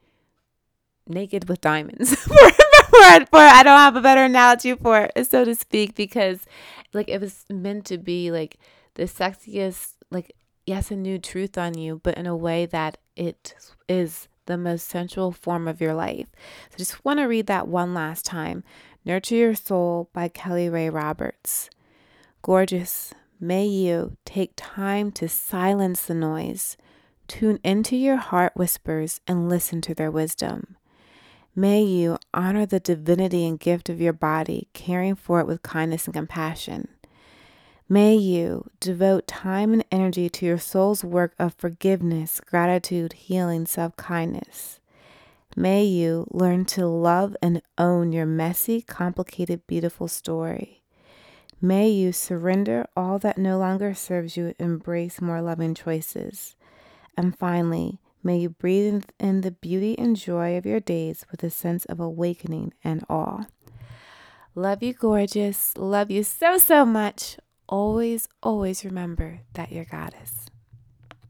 naked with diamonds. for, for, for, for I don't have a better analogy for it, so to speak, because like it was meant to be like the sexiest, like, yes, a new truth on you, but in a way that it is the most sensual form of your life. So just want to read that one last time. Nurture Your Soul by Kelly Rae Roberts. Gorgeous, may you take time to silence the noise, tune into your heart whispers, and listen to their wisdom. May you honor the divinity and gift of your body, caring for it with kindness and compassion. May you devote time and energy to your soul's work of forgiveness, gratitude, healing, self-kindness. May you learn to love and own your messy, complicated, beautiful story. May you surrender all that no longer serves you and embrace more loving choices. And finally, may you breathe in the beauty and joy of your days with a sense of awakening and awe. Love you, gorgeous. Love you so, so much. Always, always remember that you're goddess.